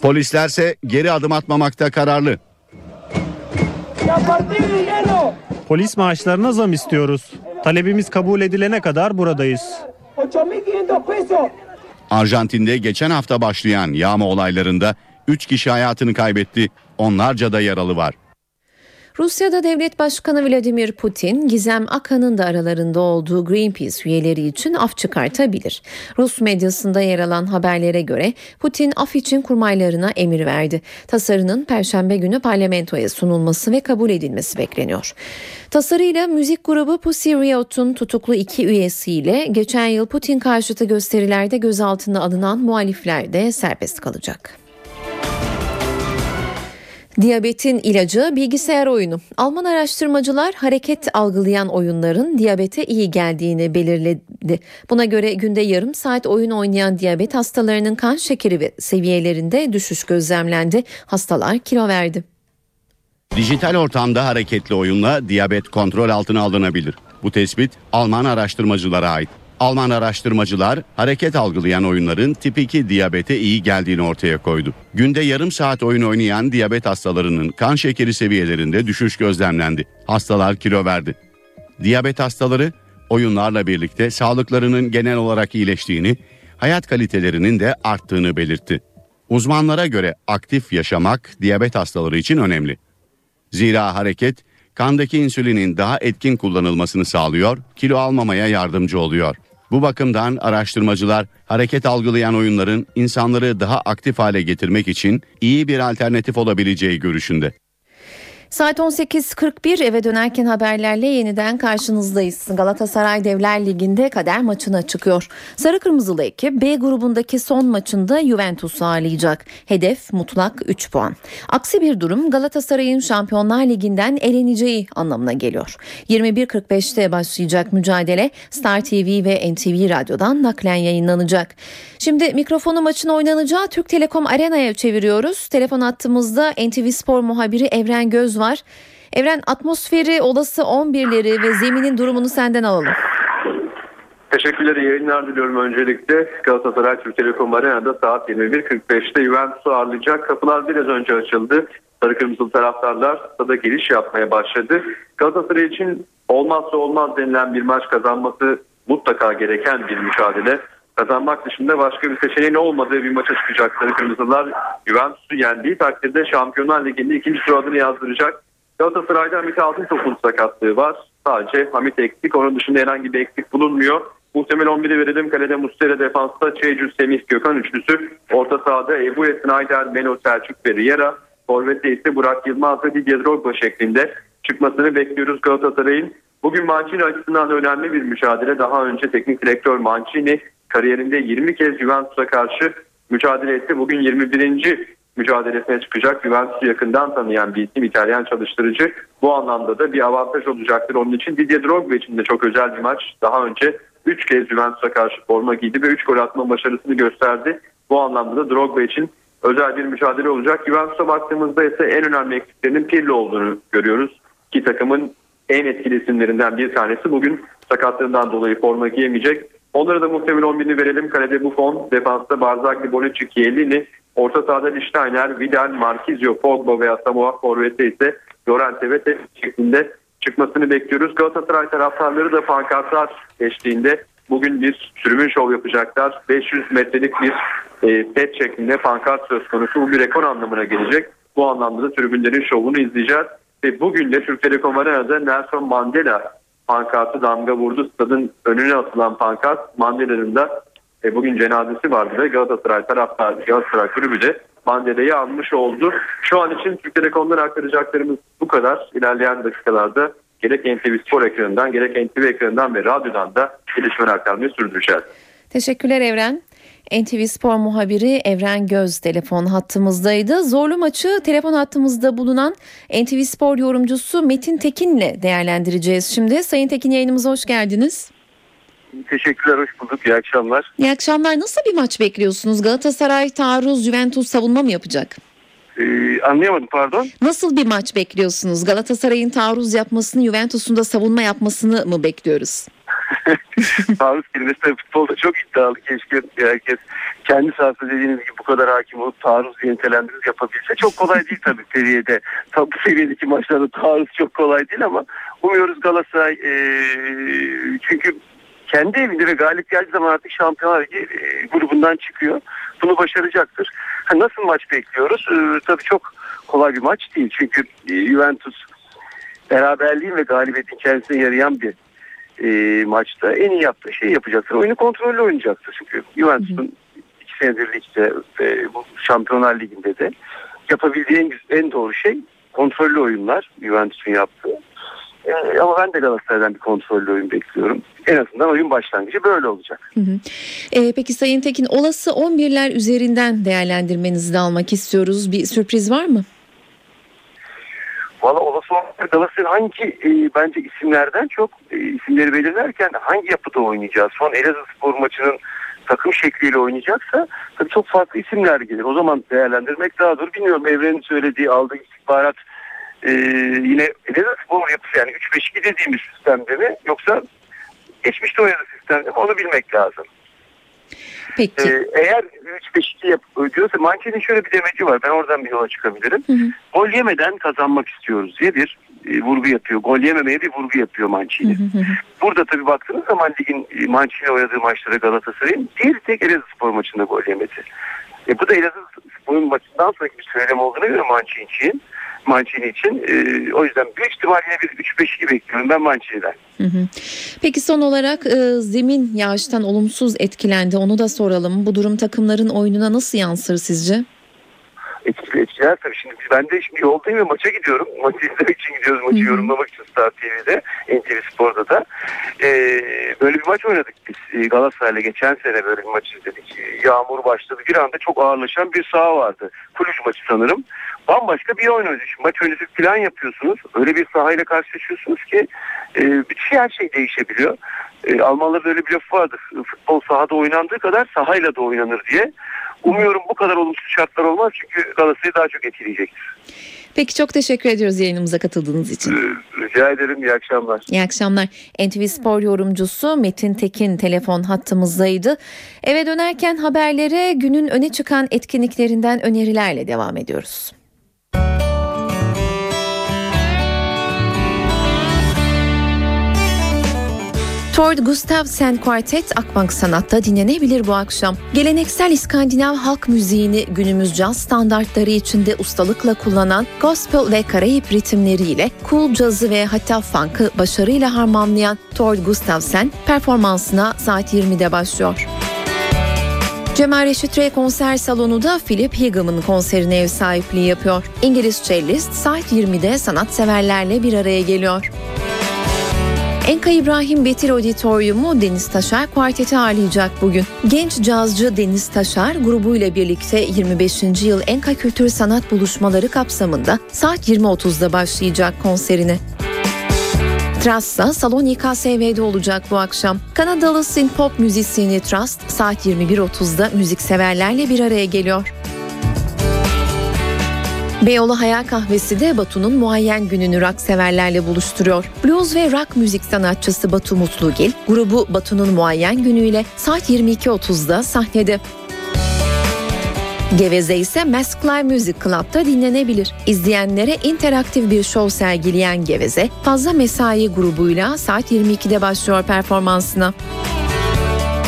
Polislerse geri adım atmamakta kararlı. Polis maaşlarına zam istiyoruz. Talebimiz kabul edilene kadar buradayız. Arjantin'de geçen hafta başlayan yağma olaylarında üç kişi hayatını kaybetti. Onlarca da yaralı var. Rusya'da Devlet Başkanı Vladimir Putin, Gizem Akan'ın da aralarında olduğu Greenpeace üyeleri için af çıkartabilir. Rus medyasında yer alan haberlere göre Putin af için kurmaylarına emir verdi. Tasarının Perşembe günü parlamentoya sunulması ve kabul edilmesi bekleniyor. Tasarıyla müzik grubu Pussy Riot'un tutuklu iki üyesiyle geçen yıl Putin karşıtı gösterilerde gözaltına alınan muhalifler de serbest kalacak. Diyabetin ilacı bilgisayar oyunu. Alman araştırmacılar hareket algılayan oyunların diyabete iyi geldiğini belirledi. Buna göre günde yarım saat oyun oynayan diyabet hastalarının kan şekeri seviyelerinde düşüş gözlemlendi. Hastalar kilo verdi. Dijital ortamda hareketli oyunla diyabet kontrol altına alınabilir. Bu tespit Alman araştırmacılara ait. Alman araştırmacılar hareket algılayan oyunların tip iki diyabete iyi geldiğini ortaya koydu. Günde yarım saat oyun oynayan diyabet hastalarının kan şekeri seviyelerinde düşüş gözlemlendi. Hastalar kilo verdi. Diyabet hastaları oyunlarla birlikte sağlıklarının genel olarak iyileştiğini, hayat kalitelerinin de arttığını belirtti. Uzmanlara göre aktif yaşamak diyabet hastaları için önemli. Zira hareket kandaki insülinin daha etkin kullanılmasını sağlıyor, kilo almamaya yardımcı oluyor. Bu bakımdan araştırmacılar hareket algılayan oyunların insanları daha aktif hale getirmek için iyi bir alternatif olabileceği görüşünde. Saat on sekiz kırk bir eve dönerken haberlerle yeniden karşınızdayız. Galatasaray Devler Ligi'nde kader maçına çıkıyor. Sarı Kırmızılı ekip B grubundaki son maçında Juventus'u ağırlayacak. Hedef mutlak üç puan. Aksi bir durum Galatasaray'ın Şampiyonlar Ligi'nden eleneceği anlamına geliyor. yirmi bir kırk beşte başlayacak mücadele Star T V ve N T V Radyo'dan naklen yayınlanacak. Şimdi mikrofonu maçın oynanacağı Türk Telekom Arena'ya çeviriyoruz. Telefon attığımızda N T V Spor muhabiri Evren Göz var. Evren, atmosferi, olası on birleri ve zeminin durumunu senden alalım. Teşekkürler, iyi yayınlar diliyorum öncelikle. Galatasaray Türk Telekom Arena'da saat yirmi bir kırk beşte Juventus'u ağırlayacak. Kapılar biraz önce açıldı. Sarı kırmızılı taraftarlar stada giriş yapmaya başladı. Galatasaray için olmazsa olmaz denilen bir maç, kazanması mutlaka gereken bir mücadele. Kazanmak dışında başka bir seçeneğin olmadığı bir maça çıkacak Sarı Kırmızılar. Juventus'u yendiği takdirde Şampiyonlar Ligi'nde ikinci tur adını yazdıracak. Galatasaray'da Hamit Altıntop'un sakatlığı var. Sadece Hamit eksik. Onun dışında herhangi bir eksik bulunmuyor. Muhtemel on biri verelim. Kalede Mustera, defansta Çeycü, Semih, Gökhan üçlüsü. Orta sahada Ebu, Esnayder, Melo, Selçuk ve Riera. Forvet'te ise Burak Yılmaz ve Didier Drogba şeklinde çıkmasını bekliyoruz Galatasaray'ın. Bugün Mancini açısından önemli bir mücadele. Daha önce teknik direktör Mancini kariyerinde yirmi kez Juventus'a karşı mücadele etti. Bugün yirmi birinci mücadelesine çıkacak. Juventus'u yakından tanıyan bir isim, İtalyan çalıştırıcı. Bu anlamda da bir avantaj olacaktır onun için. Didier Drogba için de çok özel bir maç. Daha önce üç kez Juventus'a karşı forma giydi ve üç gol atma başarısını gösterdi. Bu anlamda da Drogba için özel bir mücadele olacak. Juventus'a baktığımızda ise en önemli eksiklerinin Pirlo olduğunu görüyoruz. İki takımın en etkili isimlerinden bir tanesi bugün sakatlığından dolayı forma giyemeyecek. Onlara da muhtemel on birini verelim. Kalede Buffon, defansta Barzagli, Bonucci, Chiellini, orta sahada Lichtsteiner, Vidal, Marquisio, Pogba veya Samoa, forvette ise Llorente ve Tevez şeklinde çıkmasını bekliyoruz. Galatasaray taraftarları da pankartlar eşliğinde bugün bir sürümün şov yapacaklar. beş yüz metrelik bir set şeklinde pankart söz konusu. Bu bir rekor anlamına gelecek. Bu anlamda da tribünlerin şovunu izleyeceğiz. Ve bugün de Türk Telekom Arena'da Nelson Mandela pankartı damga vurdu. Stadın önüne atılan pankart, Mandela'nın da e, bugün cenazesi vardı ve Galatasaray taraftarı, Galatasaray kulübü de Mandela'yı anmış oldu. Şu an için Türk Telekom'dan aktaracaklarımız bu kadar. İlerleyen dakikalarda gerek N T V Spor ekranından, gerek N T V ekranından ve radyodan da gelişmeler aktarmayı sürdüreceğiz. Teşekkürler Evren. N T V Spor muhabiri Evren Göz telefon hattımızdaydı. Zorlu maçı telefon hattımızda bulunan N T V Spor yorumcusu Metin Tekin'le değerlendireceğiz şimdi. Sayın Tekin, yayınımıza hoş geldiniz. Teşekkürler, hoş bulduk. İyi akşamlar. İyi akşamlar. Nasıl bir maç bekliyorsunuz? Galatasaray taarruz, Juventus savunma mı yapacak? Ee, anlayamadım, pardon. Nasıl bir maç bekliyorsunuz? Galatasaray'ın taarruz yapmasını, Juventus'un da savunma yapmasını mı bekliyoruz? Taarruz kelimesi tabii futbolda çok iddialı. Keşke herkes kendi sahasında dediğiniz gibi bu kadar hakim olup taarruz diye nitelendirip yapabilse. Çok kolay değil tabii seviyede. Tabii bu seviyedeki maçlarda taarruz çok kolay değil ama umuyoruz Galatasaray ee, çünkü kendi evinde ve galip geldiği zaman artık Şampiyonlar Ligi e, grubundan çıkıyor. Bunu başaracaktır. Ha, nasıl maç bekliyoruz? E, tabii çok kolay bir maç değil. Çünkü e, Juventus beraberliğin ve galibiyetin kendisine yarayan bir E, maçta en iyi yaptığı şeyi yapacaktır. Oyunu kontrollü oynayacaktır. Çünkü Juventus'un iki senedir ligde ve bu Şampiyonlar Ligi'nde de yapabildiği en, en doğru şey kontrollü oyunlar Juventus'un yaptığı. E, ama ben de Galatasaray'dan bir kontrollü oyun bekliyorum. En azından oyun başlangıcı böyle olacak. Hı hı. E, peki Sayın Tekin, olası on birler üzerinden değerlendirmenizi de almak istiyoruz. Bir sürpriz var mı? Valla olası olarak Galatasaray'ın hangi e, bence isimlerden çok e, isimleri belirlerken hangi yapıda oynayacağız? Son Elazığ Spor maçının takım şekliyle oynayacaksa tabii çok farklı isimler gelir. O zaman değerlendirmek daha zor. Bilmiyorum, Evren'in söylediği, aldığı istihbarat e, yine Elazığ Spor yapısı, yani üç beş iki dediğimiz sistemde mi? Yoksa geçmişte oynadığı sistemde mi? Onu bilmek lazım. Peki. Ee, eğer üç beş iki yap- diyorsa Mancini'nin şöyle bir demeci var. Ben oradan bir yola çıkabilirim. Hı hı. Gol yemeden kazanmak istiyoruz diye bir e, vurgu yapıyor. Gol yememeye bir vurgu yapıyor Mancini. Hı hı hı. Burada tabii baktığınız zaman ligin e, Mancini oynadığı maçlara Galatasaray'ın diğer tek Elazığspor maçında gol yemedi. E, bu da Elazığspor maçından sonraki bir söylem olduğuna göre Mancini için. Mancini için. E, o yüzden büyük ihtimalle bir üç beş iki bekliyorum ben Mancini'den. Hı hı. Peki son olarak e, zemin yağıştan olumsuz etkilendi. Onu da soralım. Bu durum takımların oyununa nasıl yansır sizce? etkili etkiler tabii. Şimdi ben de şimdi yoldayım ve maça gidiyorum. Maçı izlemek için gidiyoruz. Maçı yorumlamak için Star T V'de, N T V Spor'da da. Ee, böyle bir maç oynadık biz Galatasaray'la. Geçen sene böyle bir maç izledik. Yağmur başladı. Bir anda çok ağırlaşan bir saha vardı. Kulüp maçı sanırım. Bambaşka bir oyun oynuyorsunuz. Maç öncesi plan yapıyorsunuz. Öyle bir sahayla karşılaşıyorsunuz ki e, bir şey, her şey değişebiliyor. E, Almanlarda öyle bir laf vardır. Futbol sahada oynandığı kadar sahayla da oynanır diye. Umuyorum bu kadar olumsuz şartlar olmaz. Çünkü Galatasaray'ı daha çok etkileyecektir. Peki, çok teşekkür ediyoruz yayınımıza katıldığınız için. Rica ederim. İyi akşamlar. İyi akşamlar. N T V Spor yorumcusu Metin Tekin telefon hattımızdaydı. Eve dönerken haberlere günün öne çıkan etkinliklerinden önerilerle devam ediyoruz. Tord Gustavsen Quartet Akbank Sanat'ta dinlenebilir bu akşam. Geleneksel İskandinav halk müziğini günümüz caz standartları içinde ustalıkla kullanan, gospel ve Karayip ritimleriyle cool cazı ve hatta funk'ı başarıyla harmanlayan Tord Gustavsen performansına saat yirmide başlıyor. Cemal Reşit Rey konser salonu da Philip Higham'ın konserine ev sahipliği yapıyor. İngiliz cellist saat yirmide sanatseverlerle bir araya geliyor. Enka İbrahim Betir Auditoriumu Deniz Taşar Kuarteti ağırlayacak bugün. Genç cazcı Deniz Taşar grubuyla birlikte yirmi beşinci yıl Enka Kültür Sanat Buluşmaları kapsamında saat yirmi otuzda başlayacak konserini. Trast'sa Salon İ K S V'de olacak bu akşam. Kanadalı synth-pop müzisyeni Trast saat yirmi bir otuzda müzikseverlerle bir araya geliyor. Beyoğlu Hayal Kahvesi de Batu'nun muayyen gününü rock severlerle buluşturuyor. Blues ve rock müzik sanatçısı Batu Mutlugil, grubu Batu'nun muayyen günüyle saat yirmi iki otuzda sahnede. Geveze ise Mask Live Music Club'da dinlenebilir. İzleyenlere interaktif bir şov sergileyen Geveze, Fazla Mesai grubuyla saat yirmi ikide başlıyor performansına.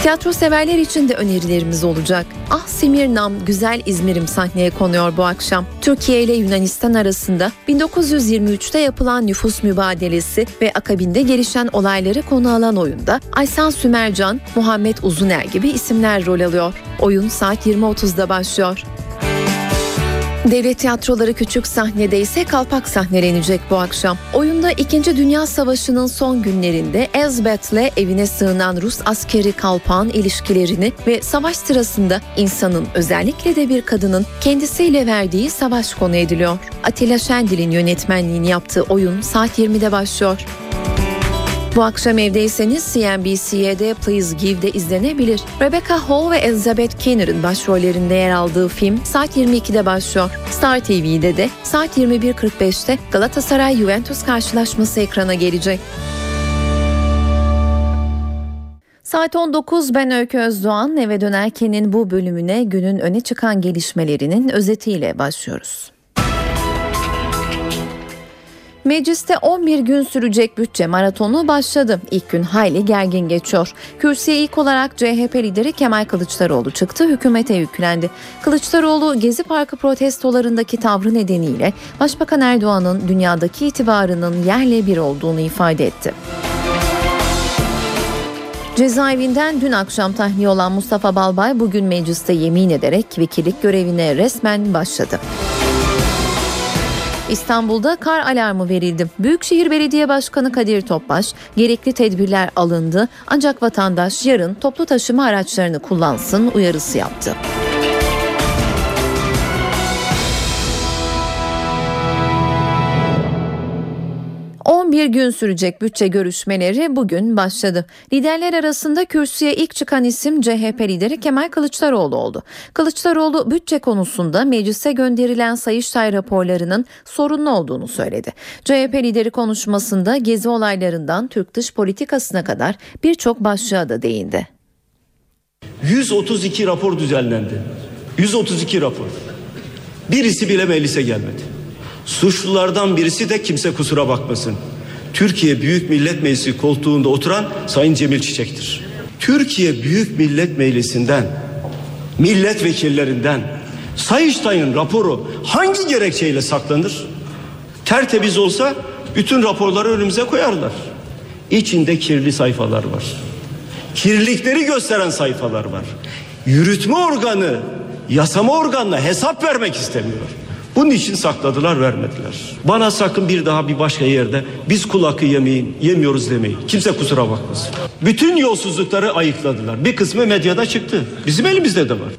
Tiyatro severler için de önerilerimiz olacak. Ah Simirnam Güzel İzmir'im sahneye konuyor bu akşam. Türkiye ile Yunanistan arasında bin dokuz yüz yirmi üçte yapılan nüfus mübadelesi ve akabinde gelişen olayları konu alan oyunda Aysel Sümercan, Muhammed Uzuner gibi isimler rol alıyor. Oyun saat yirmi otuzda başlıyor. Devlet tiyatroları küçük sahnede ise Kalpak sahnelenecek bu akşam. Oyunda ikinci. Dünya Savaşı'nın son günlerinde Elzbeth'le evine sığınan Rus askeri Kalpak'ın ilişkilerini ve savaş sırasında insanın, özellikle de bir kadının kendisiyle verdiği savaş konu ediliyor. Atilla Şendil'in yönetmenliğini yaptığı oyun saat yirmide başlıyor. Bu akşam evdeyseniz C N B C'de Please Give'de izlenebilir. Rebecca Hall ve Elizabeth Kenner'ın başrollerinde yer aldığı film saat yirmi ikide başlıyor. Star T V'de de saat yirmi bir kırk beşte Galatasaray Juventus karşılaşması ekrana gelecek. Saat on dokuz, ben Öykü Özdoğan. Eve dönerkenin bu bölümüne günün öne çıkan gelişmelerinin özetiyle başlıyoruz. Mecliste on bir gün sürecek bütçe maratonu başladı. İlk gün hayli gergin geçiyor. Kürsüye ilk olarak C H P lideri Kemal Kılıçdaroğlu çıktı, hükümete yüklendi. Kılıçdaroğlu, Gezi Parkı protestolarındaki tavrı nedeniyle Başbakan Erdoğan'ın dünyadaki itibarının yerle bir olduğunu ifade etti. Cezaevinden dün akşam tahliye olan Mustafa Balbay bugün mecliste yemin ederek vekillik görevine resmen başladı. İstanbul'da kar alarmı verildi. Büyükşehir Belediye Başkanı Kadir Topbaş, gerekli tedbirler alındı ancak vatandaş yarın toplu taşıma araçlarını kullansın uyarısı yaptı. on bir gün sürecek bütçe görüşmeleri bugün başladı. Liderler arasında kürsüye ilk çıkan isim C H P lideri Kemal Kılıçdaroğlu oldu. Kılıçdaroğlu bütçe konusunda meclise gönderilen Sayıştay raporlarının sorunlu olduğunu söyledi. C H P lideri konuşmasında gezi olaylarından Türk dış politikasına kadar birçok başlığa da değindi. yüz otuz iki rapor düzenlendi. yüz otuz iki rapor. Birisi bile meclise gelmedi. Suçlulardan birisi de, kimse kusura bakmasın, Türkiye Büyük Millet Meclisi koltuğunda oturan Sayın Cemil Çiçek'tir. Türkiye Büyük Millet Meclisi'nden, milletvekillerinden Sayıştay'ın raporu hangi gerekçeyle saklanır? Tertemiz olsa bütün raporları önümüze koyarlar. İçinde kirli sayfalar var. Kirlilikleri gösteren sayfalar var. Yürütme organı yasama organına hesap vermek istemiyor. Bunun için sakladılar, vermediler. Bana sakın bir daha bir başka yerde biz kul hakkı yemeyin, yemiyoruz demeyin. Kimse kusura bakmasın. Bütün yolsuzlukları ayıkladılar. Bir kısmı medyada çıktı. Bizim elimizde de var.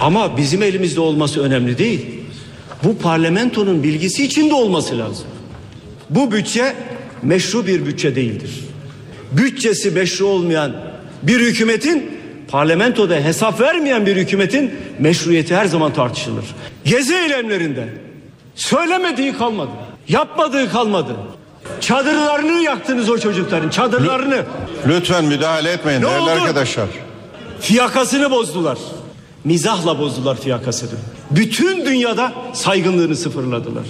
Ama bizim elimizde olması önemli değil. Bu parlamentonun bilgisi içinde olması lazım. Bu bütçe meşru bir bütçe değildir. Bütçesi meşru olmayan bir hükümetin, parlamentoda hesap vermeyen bir hükümetin meşruiyeti her zaman tartışılır. Gezi eylemlerinde söylemediği kalmadı, yapmadığı kalmadı. Çadırlarını yaktınız o çocukların, çadırlarını. Lütfen müdahale etmeyin değerli arkadaşlar. Fiyakasını bozdular. Mizahla bozdular fiyakasını. Bütün dünyada saygınlığını sıfırladılar.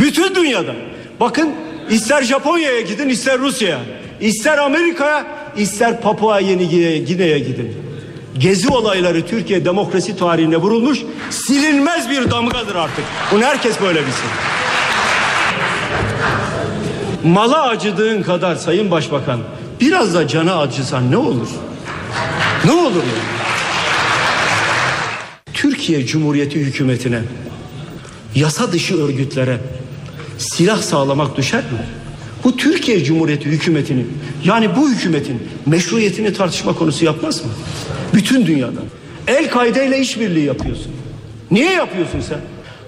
Bütün dünyada. Bakın, ister Japonya'ya gidin, ister Rusya'ya, ister Amerika'ya, ister Papua Yeni Gine'ye gidin. Gezi olayları Türkiye demokrasi tarihine vurulmuş silinmez bir damgadır artık. Bunu herkes böyle bilsin. Mala acıdığın kadar Sayın Başbakan, biraz da cana acısan ne olur? Ne olur yani? Türkiye Cumhuriyeti hükümetine, yasa dışı örgütlere silah sağlamak düşer mi? Bu Türkiye Cumhuriyeti hükümetinin, yani bu hükümetin meşruiyetini tartışma konusu yapmaz mı? Bütün dünyada. El-Kaide ile işbirliği yapıyorsun. Niye yapıyorsun sen?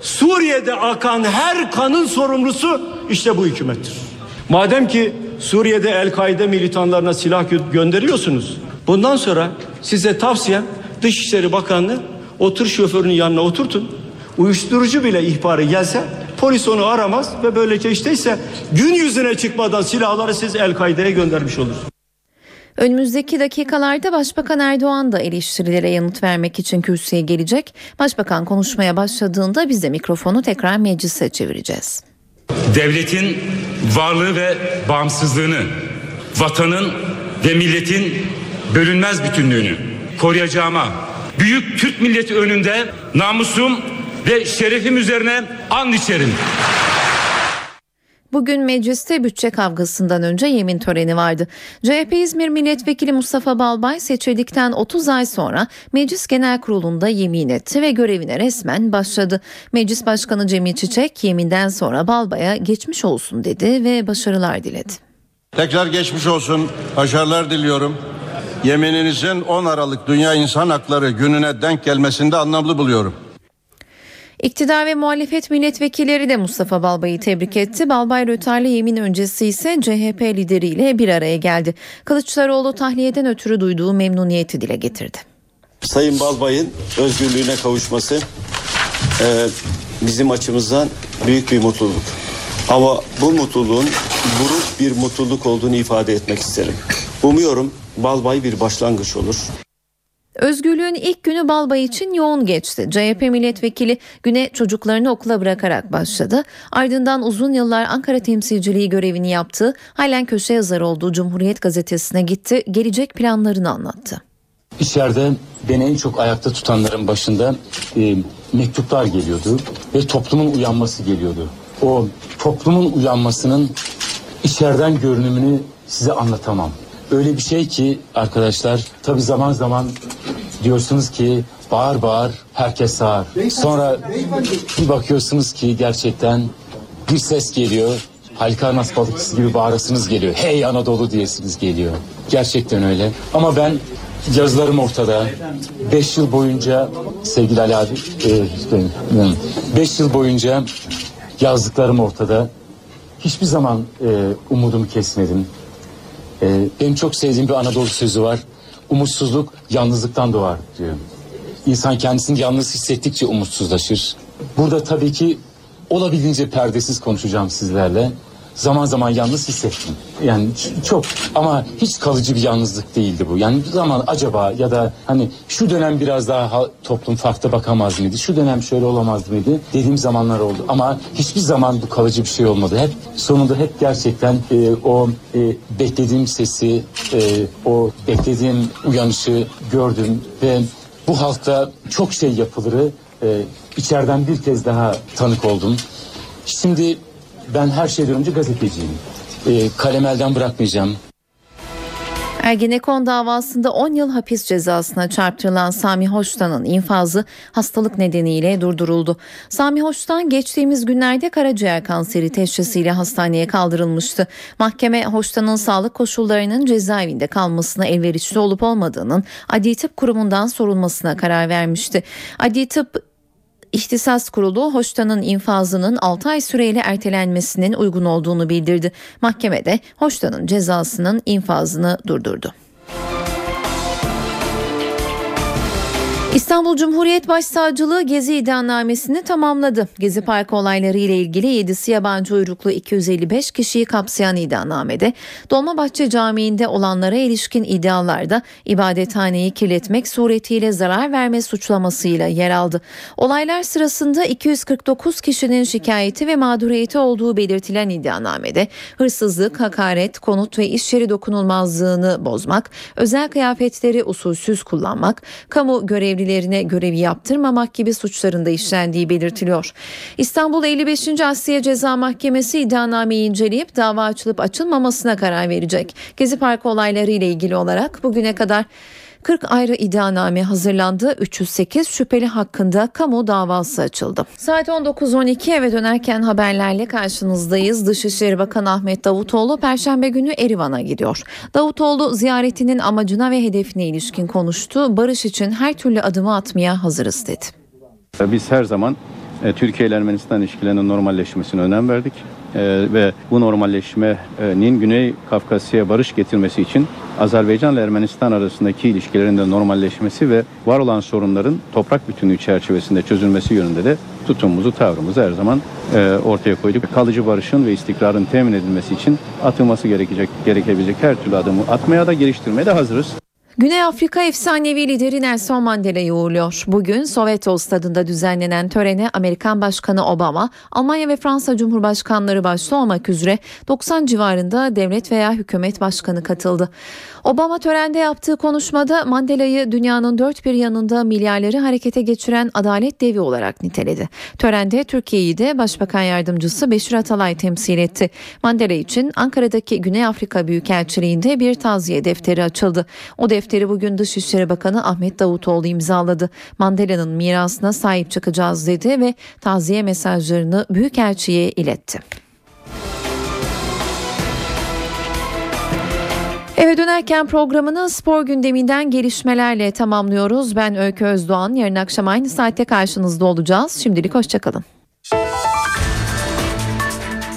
Suriye'de akan her kanın sorumlusu işte bu hükümettir. Madem ki Suriye'de El-Kaide militanlarına silah gönderiyorsunuz, bundan sonra size tavsiyem, Dışişleri Bakanlığı o tır şoförünün yanına oturtun. Uyuşturucu bile ihbarı gelse polis onu aramaz ve böylece işteyse gün yüzüne çıkmadan silahları siz El-Kaide'ye göndermiş olursunuz. Önümüzdeki dakikalarda Başbakan Erdoğan da eleştirilere yanıt vermek için kürsüye gelecek. Başbakan konuşmaya başladığında biz de mikrofonu tekrar meclise çevireceğiz. Devletin varlığı ve bağımsızlığını, vatanın ve milletin bölünmez bütünlüğünü koruyacağıma, büyük Türk milleti önünde namusum ve şerefim üzerine and içerim. Bugün mecliste bütçe kavgasından önce yemin töreni vardı. C H P İzmir Milletvekili Mustafa Balbay seçildikten otuz ay sonra Meclis Genel Kurulu'nda yemin etti ve görevine resmen başladı. Meclis Başkanı Cemil Çiçek yeminden sonra Balbay'a geçmiş olsun dedi ve başarılar diledi. Tekrar geçmiş olsun, başarılar diliyorum. Yemininizin on Aralık Dünya İnsan Hakları Günü'ne denk gelmesini de anlamlı buluyorum. İktidar ve muhalefet milletvekilleri de Mustafa Balbay'ı tebrik etti. Balbay rötarlı yemin öncesi ise C H P lideriyle bir araya geldi. Kılıçdaroğlu tahliyeden ötürü duyduğu memnuniyeti dile getirdi. Sayın Balbay'ın özgürlüğüne kavuşması e, bizim açımızdan büyük bir mutluluk. Ama bu mutluluğun buruk bir mutluluk olduğunu ifade etmek isterim. Umuyorum Balbay bir başlangıç olur. Özgürlüğün ilk günü Balbay için yoğun geçti. C H P milletvekili güne çocuklarını okula bırakarak başladı. Ardından uzun yıllar Ankara temsilciliği görevini yaptı. Halen köşe yazarı olduğu Cumhuriyet Gazetesi'ne gitti. Gelecek planlarını anlattı. İçeride beni en çok ayakta tutanların başında e, mektuplar geliyordu ve toplumun uyanması geliyordu. O toplumun uyanmasının içeriden görünümünü size anlatamam. Öyle bir şey ki arkadaşlar, tabii zaman zaman diyorsunuz ki bağır bağır herkes sağır. Sonra bir bakıyorsunuz ki gerçekten bir ses geliyor. Halikarnas balıkçısı gibi bağırasınız geliyor. Hey Anadolu diyesiniz geliyor. Gerçekten öyle. Ama ben yazılarım ortada. Beş yıl boyunca sevgili Ali abi, e, beş yıl boyunca yazdıklarım ortada. Hiçbir zaman e, umudumu kesmedim. Ee, benim çok sevdiğim bir Anadolu sözü var. Umutsuzluk yalnızlıktan doğar diyor. İnsan kendisini yalnız hissettikçe umutsuzlaşır. Burada tabii ki olabildiğince perdesiz konuşacağım sizlerle. Zaman zaman yalnız hissettim. Yani çok, ama hiç kalıcı bir yalnızlık değildi bu. Yani zaman acaba ya da hani şu dönem biraz daha toplum farklı bakamaz mıydı? Şu dönem şöyle olamaz mıydı? Dediğim zamanlar oldu. Ama hiçbir zaman bu kalıcı bir şey olmadı. Hep sonunda hep gerçekten e, o e, beklediğim sesi, e, o beklediğim uyanışı gördüm ve bu halkta çok şey yapılırı e, içeriden bir kez daha tanık oldum. Şimdi ben her şeyden önce gazeteciyim. Kalem elden bırakmayacağım. Ergenekon davasında on yıl hapis cezasına çarptırılan Sami Hoçtan'ın infazı hastalık nedeniyle durduruldu. Sami Hoçtan geçtiğimiz günlerde karaciğer kanseri teşhisiyle hastaneye kaldırılmıştı. Mahkeme Hoçtan'ın sağlık koşullarının cezaevinde kalmasına elverişli olup olmadığının Adli Tıp Kurumu'ndan sorulmasına karar vermişti. Adli Tıp İhtisas Kurulu Hoçtan'ın infazının altı ay süreyle ertelenmesinin uygun olduğunu bildirdi. Mahkemede Hoçtan'ın cezasının infazını durdurdu. İstanbul Cumhuriyet Başsavcılığı Gezi iddianamesini tamamladı. Gezi Parkı olayları ile ilgili yedisi yabancı uyruklu iki yüz elli beş kişiyi kapsayan iddianamede Dolmabahçe Camii'nde olanlara ilişkin iddialarda ibadethaneyi kirletmek suretiyle zarar verme suçlamasıyla yer aldı. Olaylar sırasında iki yüz kırk dokuz kişinin şikayeti ve mağduriyeti olduğu belirtilen iddianamede hırsızlık, hakaret, konut ve iş yeri dokunulmazlığını bozmak, özel kıyafetleri usulsüz kullanmak, kamu görevlileri görevi yaptırmamak gibi suçlarında işlendiği belirtiliyor. İstanbul elli beşinci Asliye Ceza Mahkemesi iddianameyi inceleyip dava açılıp açılmamasına karar verecek. Gezi Parkı olayları ile ilgili olarak bugüne kadar kırk ayrı iddianame hazırlandı. üç yüz sekiz şüpheli hakkında kamu davası açıldı. Saat on dokuz on iki eve dönerken haberlerle karşınızdayız. Dışişleri Bakanı Ahmet Davutoğlu Perşembe günü Erivan'a gidiyor. Davutoğlu ziyaretinin amacına ve hedefine ilişkin konuştu. Barış için her türlü adımı atmaya hazırız dedi. Biz her zaman Türkiye ile Ermenistan ilişkilerinin normalleşmesine önem verdik. Ve bu normalleşmenin Güney Kafkasya'ya barış getirmesi için Azerbaycan ile Ermenistan arasındaki ilişkilerin de normalleşmesi ve var olan sorunların toprak bütünlüğü çerçevesinde çözülmesi yönünde de tutumumuzu, tavrımızı her zaman ortaya koyduk. Kalıcı barışın ve istikrarın temin edilmesi için atılması gerekecek, gerekebilecek her türlü adımı atmaya da geliştirmeye de hazırız. Güney Afrika efsanevi lideri Nelson Mandela'yı uğurluyor. Bugün Soweto stadında düzenlenen törene Amerikan Başkanı Obama, Almanya ve Fransa Cumhurbaşkanları başta olmak üzere doksan civarında devlet veya hükümet başkanı katıldı. Obama törende yaptığı konuşmada Mandela'yı dünyanın dört bir yanında milyarları harekete geçiren adalet devi olarak niteledi. Törende Türkiye'yi de Başbakan Yardımcısı Beşir Atalay temsil etti. Mandela için Ankara'daki Güney Afrika Büyükelçiliği'nde bir taziye defteri açıldı. O defteri Defteri bugün Dışişleri Bakanı Ahmet Davutoğlu imzaladı. Mandela'nın mirasına sahip çıkacağız dedi ve taziye mesajlarını Büyükelçi'ye iletti. Eve dönerken programını spor gündeminden gelişmelerle tamamlıyoruz. Ben Öykü Özdoğan. Yarın akşam aynı saatte karşınızda olacağız. Şimdilik hoşçakalın.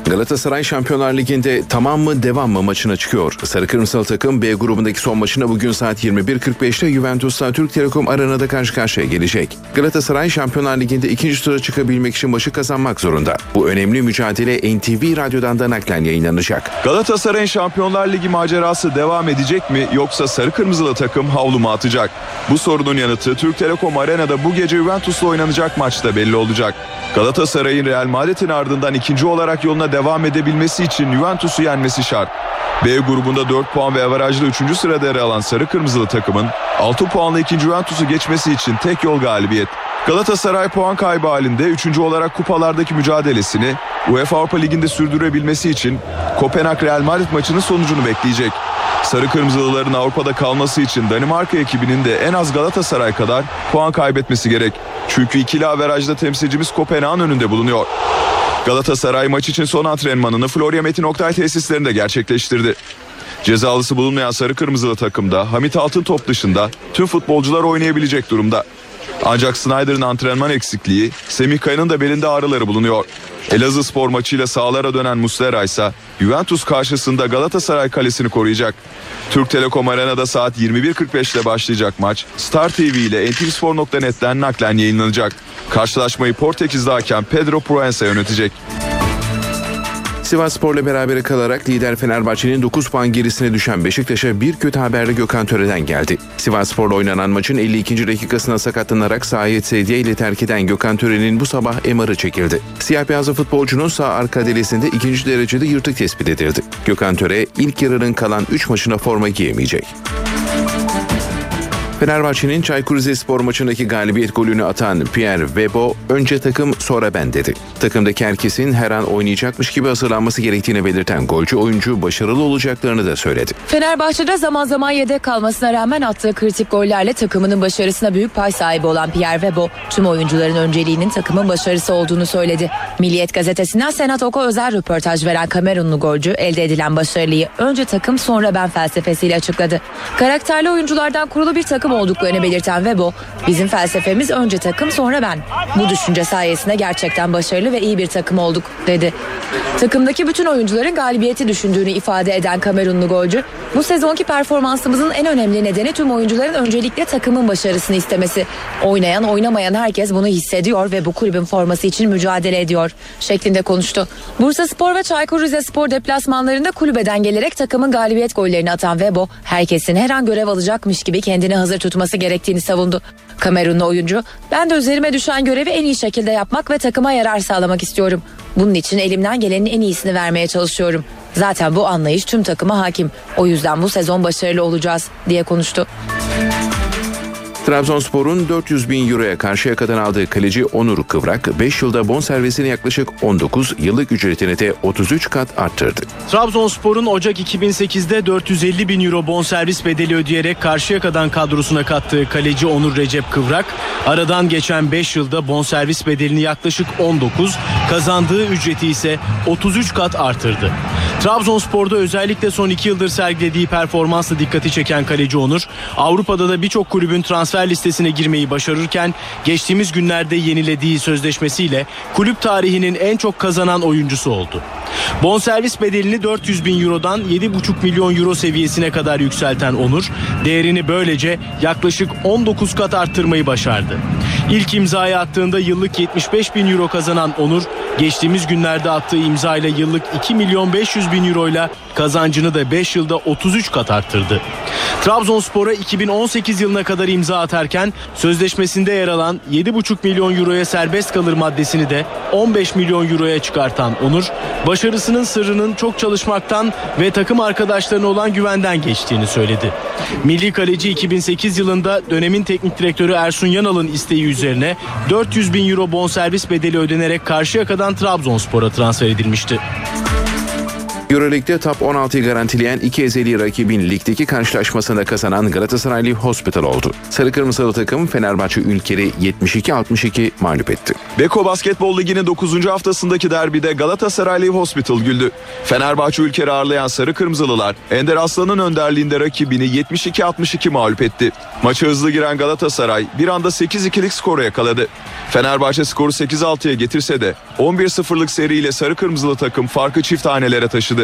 Galatasaray Şampiyonlar Ligi'nde tamam mı devam mı maçına çıkıyor. Sarı Kırmızılı takım B grubundaki son maçına bugün saat yirmi bir kırk beşte Juventus'la Türk Telekom Arena'da karşı karşıya gelecek. Galatasaray Şampiyonlar Ligi'nde ikinci tura çıkabilmek için maçı kazanmak zorunda. Bu önemli mücadele N T V Radyo'dan da naklen yayınlanacak. Galatasaray'ın Şampiyonlar Ligi macerası devam edecek mi yoksa Sarı Kırmızılı takım havlu mu atacak? Bu sorunun yanıtı Türk Telekom Arena'da bu gece Juventus'la oynanacak maçta belli olacak. Galatasaray'ın Real Madrid'in ardından ikinci olarak yoluna devam edebilmesi için Juventus'u yenmesi şart. B grubunda dört puan ve averajlı üçüncü sırada yer alan Sarı Kırmızılı takımın altı puanla ikinci Juventus'u geçmesi için tek yol galibiyet. Galatasaray puan kaybı halinde üçüncü olarak kupalardaki mücadelesini UEFA Avrupa Ligi'nde sürdürebilmesi için Kopenhag Real Madrid maçının sonucunu bekleyecek. Sarı Kırmızılıların Avrupa'da kalması için Danimarka ekibinin de en az Galatasaray kadar puan kaybetmesi gerek. Çünkü ikili averajda temsilcimiz Kopenhag'ın önünde bulunuyor. Galatasaray maç için son antrenmanını Florya Metin Oktay tesislerinde gerçekleştirdi. Cezalısı bulunmayan Sarı Kırmızılı takımda Hamit Altıntop dışında tüm futbolcular oynayabilecek durumda. Ancak Snyder'ın antrenman eksikliği, Semih Kaya'nın da belinde ağrıları bulunuyor. Elazığspor maçıyla sahalara dönen Muslera ise Juventus karşısında Galatasaray kalesini koruyacak. Türk Telekom Arena'da saat yirmi bir kırk beşte başlayacak maç Star T V ile en t v spor nokta net'ten naklen yayınlanacak. Karşılaşmayı Portekizli hakem Pedro Proença yönetecek. Sivasspor'la berabere kalarak lider Fenerbahçe'nin dokuz puan gerisine düşen Beşiktaş'a bir kötü haberle Gökhan Töre'den geldi. Sivasspor'la oynanan maçın elli ikinci dakikasına sakatlanarak sahayı sedyeyle terk eden Gökhan Töre'nin bu sabah M R'ı çekildi. Siyah beyazlı futbolcunun sağ arka delesinde ikinci derecede yırtık tespit edildi. Gökhan Töre ilk yarının kalan üç maçına forma giyemeyecek. Fenerbahçe'nin Çaykur Rizespor maçındaki galibiyet golünü atan Pierre Webo, önce takım sonra ben dedi. Takımdaki herkesin her an oynayacakmış gibi hazırlanması gerektiğini belirten golcü oyuncu başarılı olacaklarını da söyledi. Fenerbahçe'de zaman zaman yedek kalmasına rağmen attığı kritik gollerle takımının başarısına büyük pay sahibi olan Pierre Webo, tüm oyuncuların önceliğinin takımın başarısı olduğunu söyledi. Milliyet gazetesinden Senat Ok'a özel röportaj veren Kamerunlu golcü elde edilen başarılıyı önce takım sonra ben felsefesiyle açıkladı. Karakterli oyunculardan kurulu bir takım olduklarını belirten Webo, bizim felsefemiz önce takım sonra ben. Bu düşünce sayesinde gerçekten başarılı ve iyi bir takım olduk dedi. Takımdaki bütün oyuncuların galibiyeti düşündüğünü ifade eden Kamerunlu golcü, bu sezonki performansımızın en önemli nedeni tüm oyuncuların öncelikle takımın başarısını istemesi. Oynayan oynamayan herkes bunu hissediyor ve bu kulübün forması için mücadele ediyor şeklinde konuştu. Bursaspor ve Çaykur Rizespor deplasmanlarında kulübeden gelerek takımın galibiyet gollerini atan Webo, herkesin her an görev alacakmış gibi kendini hazır tutması gerektiğini savundu. Kamerunlu oyuncu, ben de üzerime düşen görevi en iyi şekilde yapmak ve takıma yarar sağlamak istiyorum. Bunun için elimden gelenin en iyisini vermeye çalışıyorum. Zaten bu anlayış tüm takıma hakim. O yüzden bu sezon başarılı olacağız diye konuştu. Trabzonspor'un dört yüz bin euroya Karşıyaka'dan aldığı kaleci Onur Kıvrak, beş yılda bonservisini yaklaşık on dokuz, yıllık ücretini de otuz üç kat arttırdı. Trabzonspor'un Ocak iki bin sekizde dört yüz elli bin euro bonservis bedeli ödeyerek Karşıyaka'dan kadrosuna kattığı kaleci Onur Recep Kıvrak, aradan geçen beş yılda bonservis bedelini yaklaşık on dokuz, kazandığı ücreti ise otuz üç kat arttırdı. Trabzonspor'da özellikle son iki yıldır sergilediği performansla dikkati çeken kaleci Onur, Avrupa'da da birçok kulübün transfer listesine girmeyi başarırken geçtiğimiz günlerde yenilediği sözleşmesiyle kulüp tarihinin en çok kazanan oyuncusu oldu. Bonservis bedelini dört yüz bin eurodan yedi buçuk milyon euro seviyesine kadar yükselten Onur, değerini böylece yaklaşık on dokuz kat arttırmayı başardı. İlk imzayı attığında yıllık yetmiş beş bin euro kazanan Onur, geçtiğimiz günlerde attığı imzayla yıllık iki milyon beş yüz bin euroyla kazancını da beş yılda otuz üç kat arttırdı. Trabzonspor'a iki bin on sekiz yılına kadar imza atarken sözleşmesinde yer alan yedi buçuk milyon euroya serbest kalır maddesini de on beş milyon euroya çıkartan Onur, başarısının sırrının çok çalışmaktan ve takım arkadaşlarına olan güvenden geçtiğini söyledi. Milli kaleci iki bin sekiz yılında dönemin teknik direktörü Ersun Yanal'ın isteği üzerine dört yüz bin euro bonservis bedeli ödenerek Karşıyaka'dan Trabzonspor'a transfer edilmişti. Euroleague'de top on altıyı garantileyen iki ezeli rakibin ligdeki karşılaşmasında kazanan Galatasaraylı Hospital oldu. Sarı Kırmızılı takım Fenerbahçe Ülker'i yetmiş iki altmış iki mağlup etti. Beko Basketbol Ligi'nin dokuzuncu haftasındaki derbide Galatasaraylı Hospital güldü. Fenerbahçe Ülker'i ağırlayan Sarı Kırmızılılar Ender Arslan'ın önderliğinde rakibini yetmiş iki altmış iki mağlup etti. Maça hızlı giren Galatasaray bir anda sekiz ikilik skoru yakaladı. Fenerbahçe skoru sekiz altıya getirse de on bir sıfırlık seriyle Sarı Kırmızılı takım farkı çift hanelere taşıdı.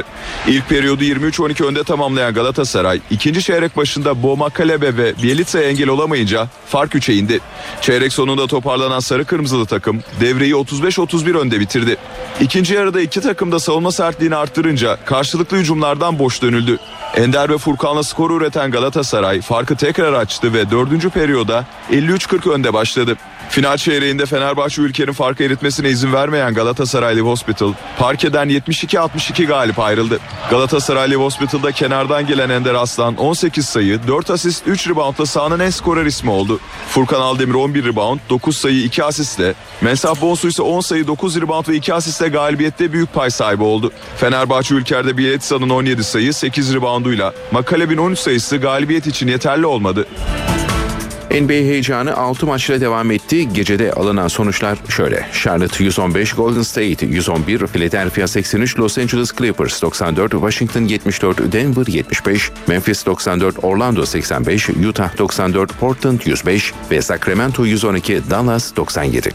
İlk periyodu yirmi üç on iki önde tamamlayan Galatasaray, ikinci çeyrek başında Boma Kalebe ve Bielitsa'ya engel olamayınca fark üçe indi. Çeyrek sonunda toparlanan Sarı Kırmızılı takım devreyi otuz beş otuz bir önde bitirdi. İkinci yarıda iki takım da savunma sertliğini arttırınca karşılıklı hücumlardan boş dönüldü. Ender ve Furkan'la skoru üreten Galatasaray farkı tekrar açtı ve dördüncü periyoda elli üç kırk önde başladı. Final çeyreğinde Fenerbahçe Ülker'in farkı eritmesine izin vermeyen Galatasaraylı Hospital, parkeden yetmiş iki altmış iki galip ayrıldı. Galatasaraylı Hospital'da kenardan gelen Ender Arslan on sekiz sayı, dört asist, üç reboundla sahanın en skorer ismi oldu. Furkan Aldemir on bir rebound, dokuz sayı, iki asistle, Mensah Bonsu ise on sayı, dokuz rebound ve iki asistle galibiyette büyük pay sahibi oldu. Fenerbahçe Ülker'de Bielitsa'nın on yedi sayı, sekiz rebounduyla, Makaleb'in on üç sayısı galibiyet için yeterli olmadı. N B A heyecanı altı maçla devam etti. Gecede alınan sonuçlar şöyle. Charlotte yüz on beş, Golden State yüz on bir, Philadelphia seksen üç, Los Angeles Clippers doksan dört, Washington yetmiş dört, Denver yetmiş beş, Memphis doksan dört, Orlando seksen beş, Utah doksan dört, Portland yüz beş ve Sacramento yüz on iki, Dallas doksan yedi.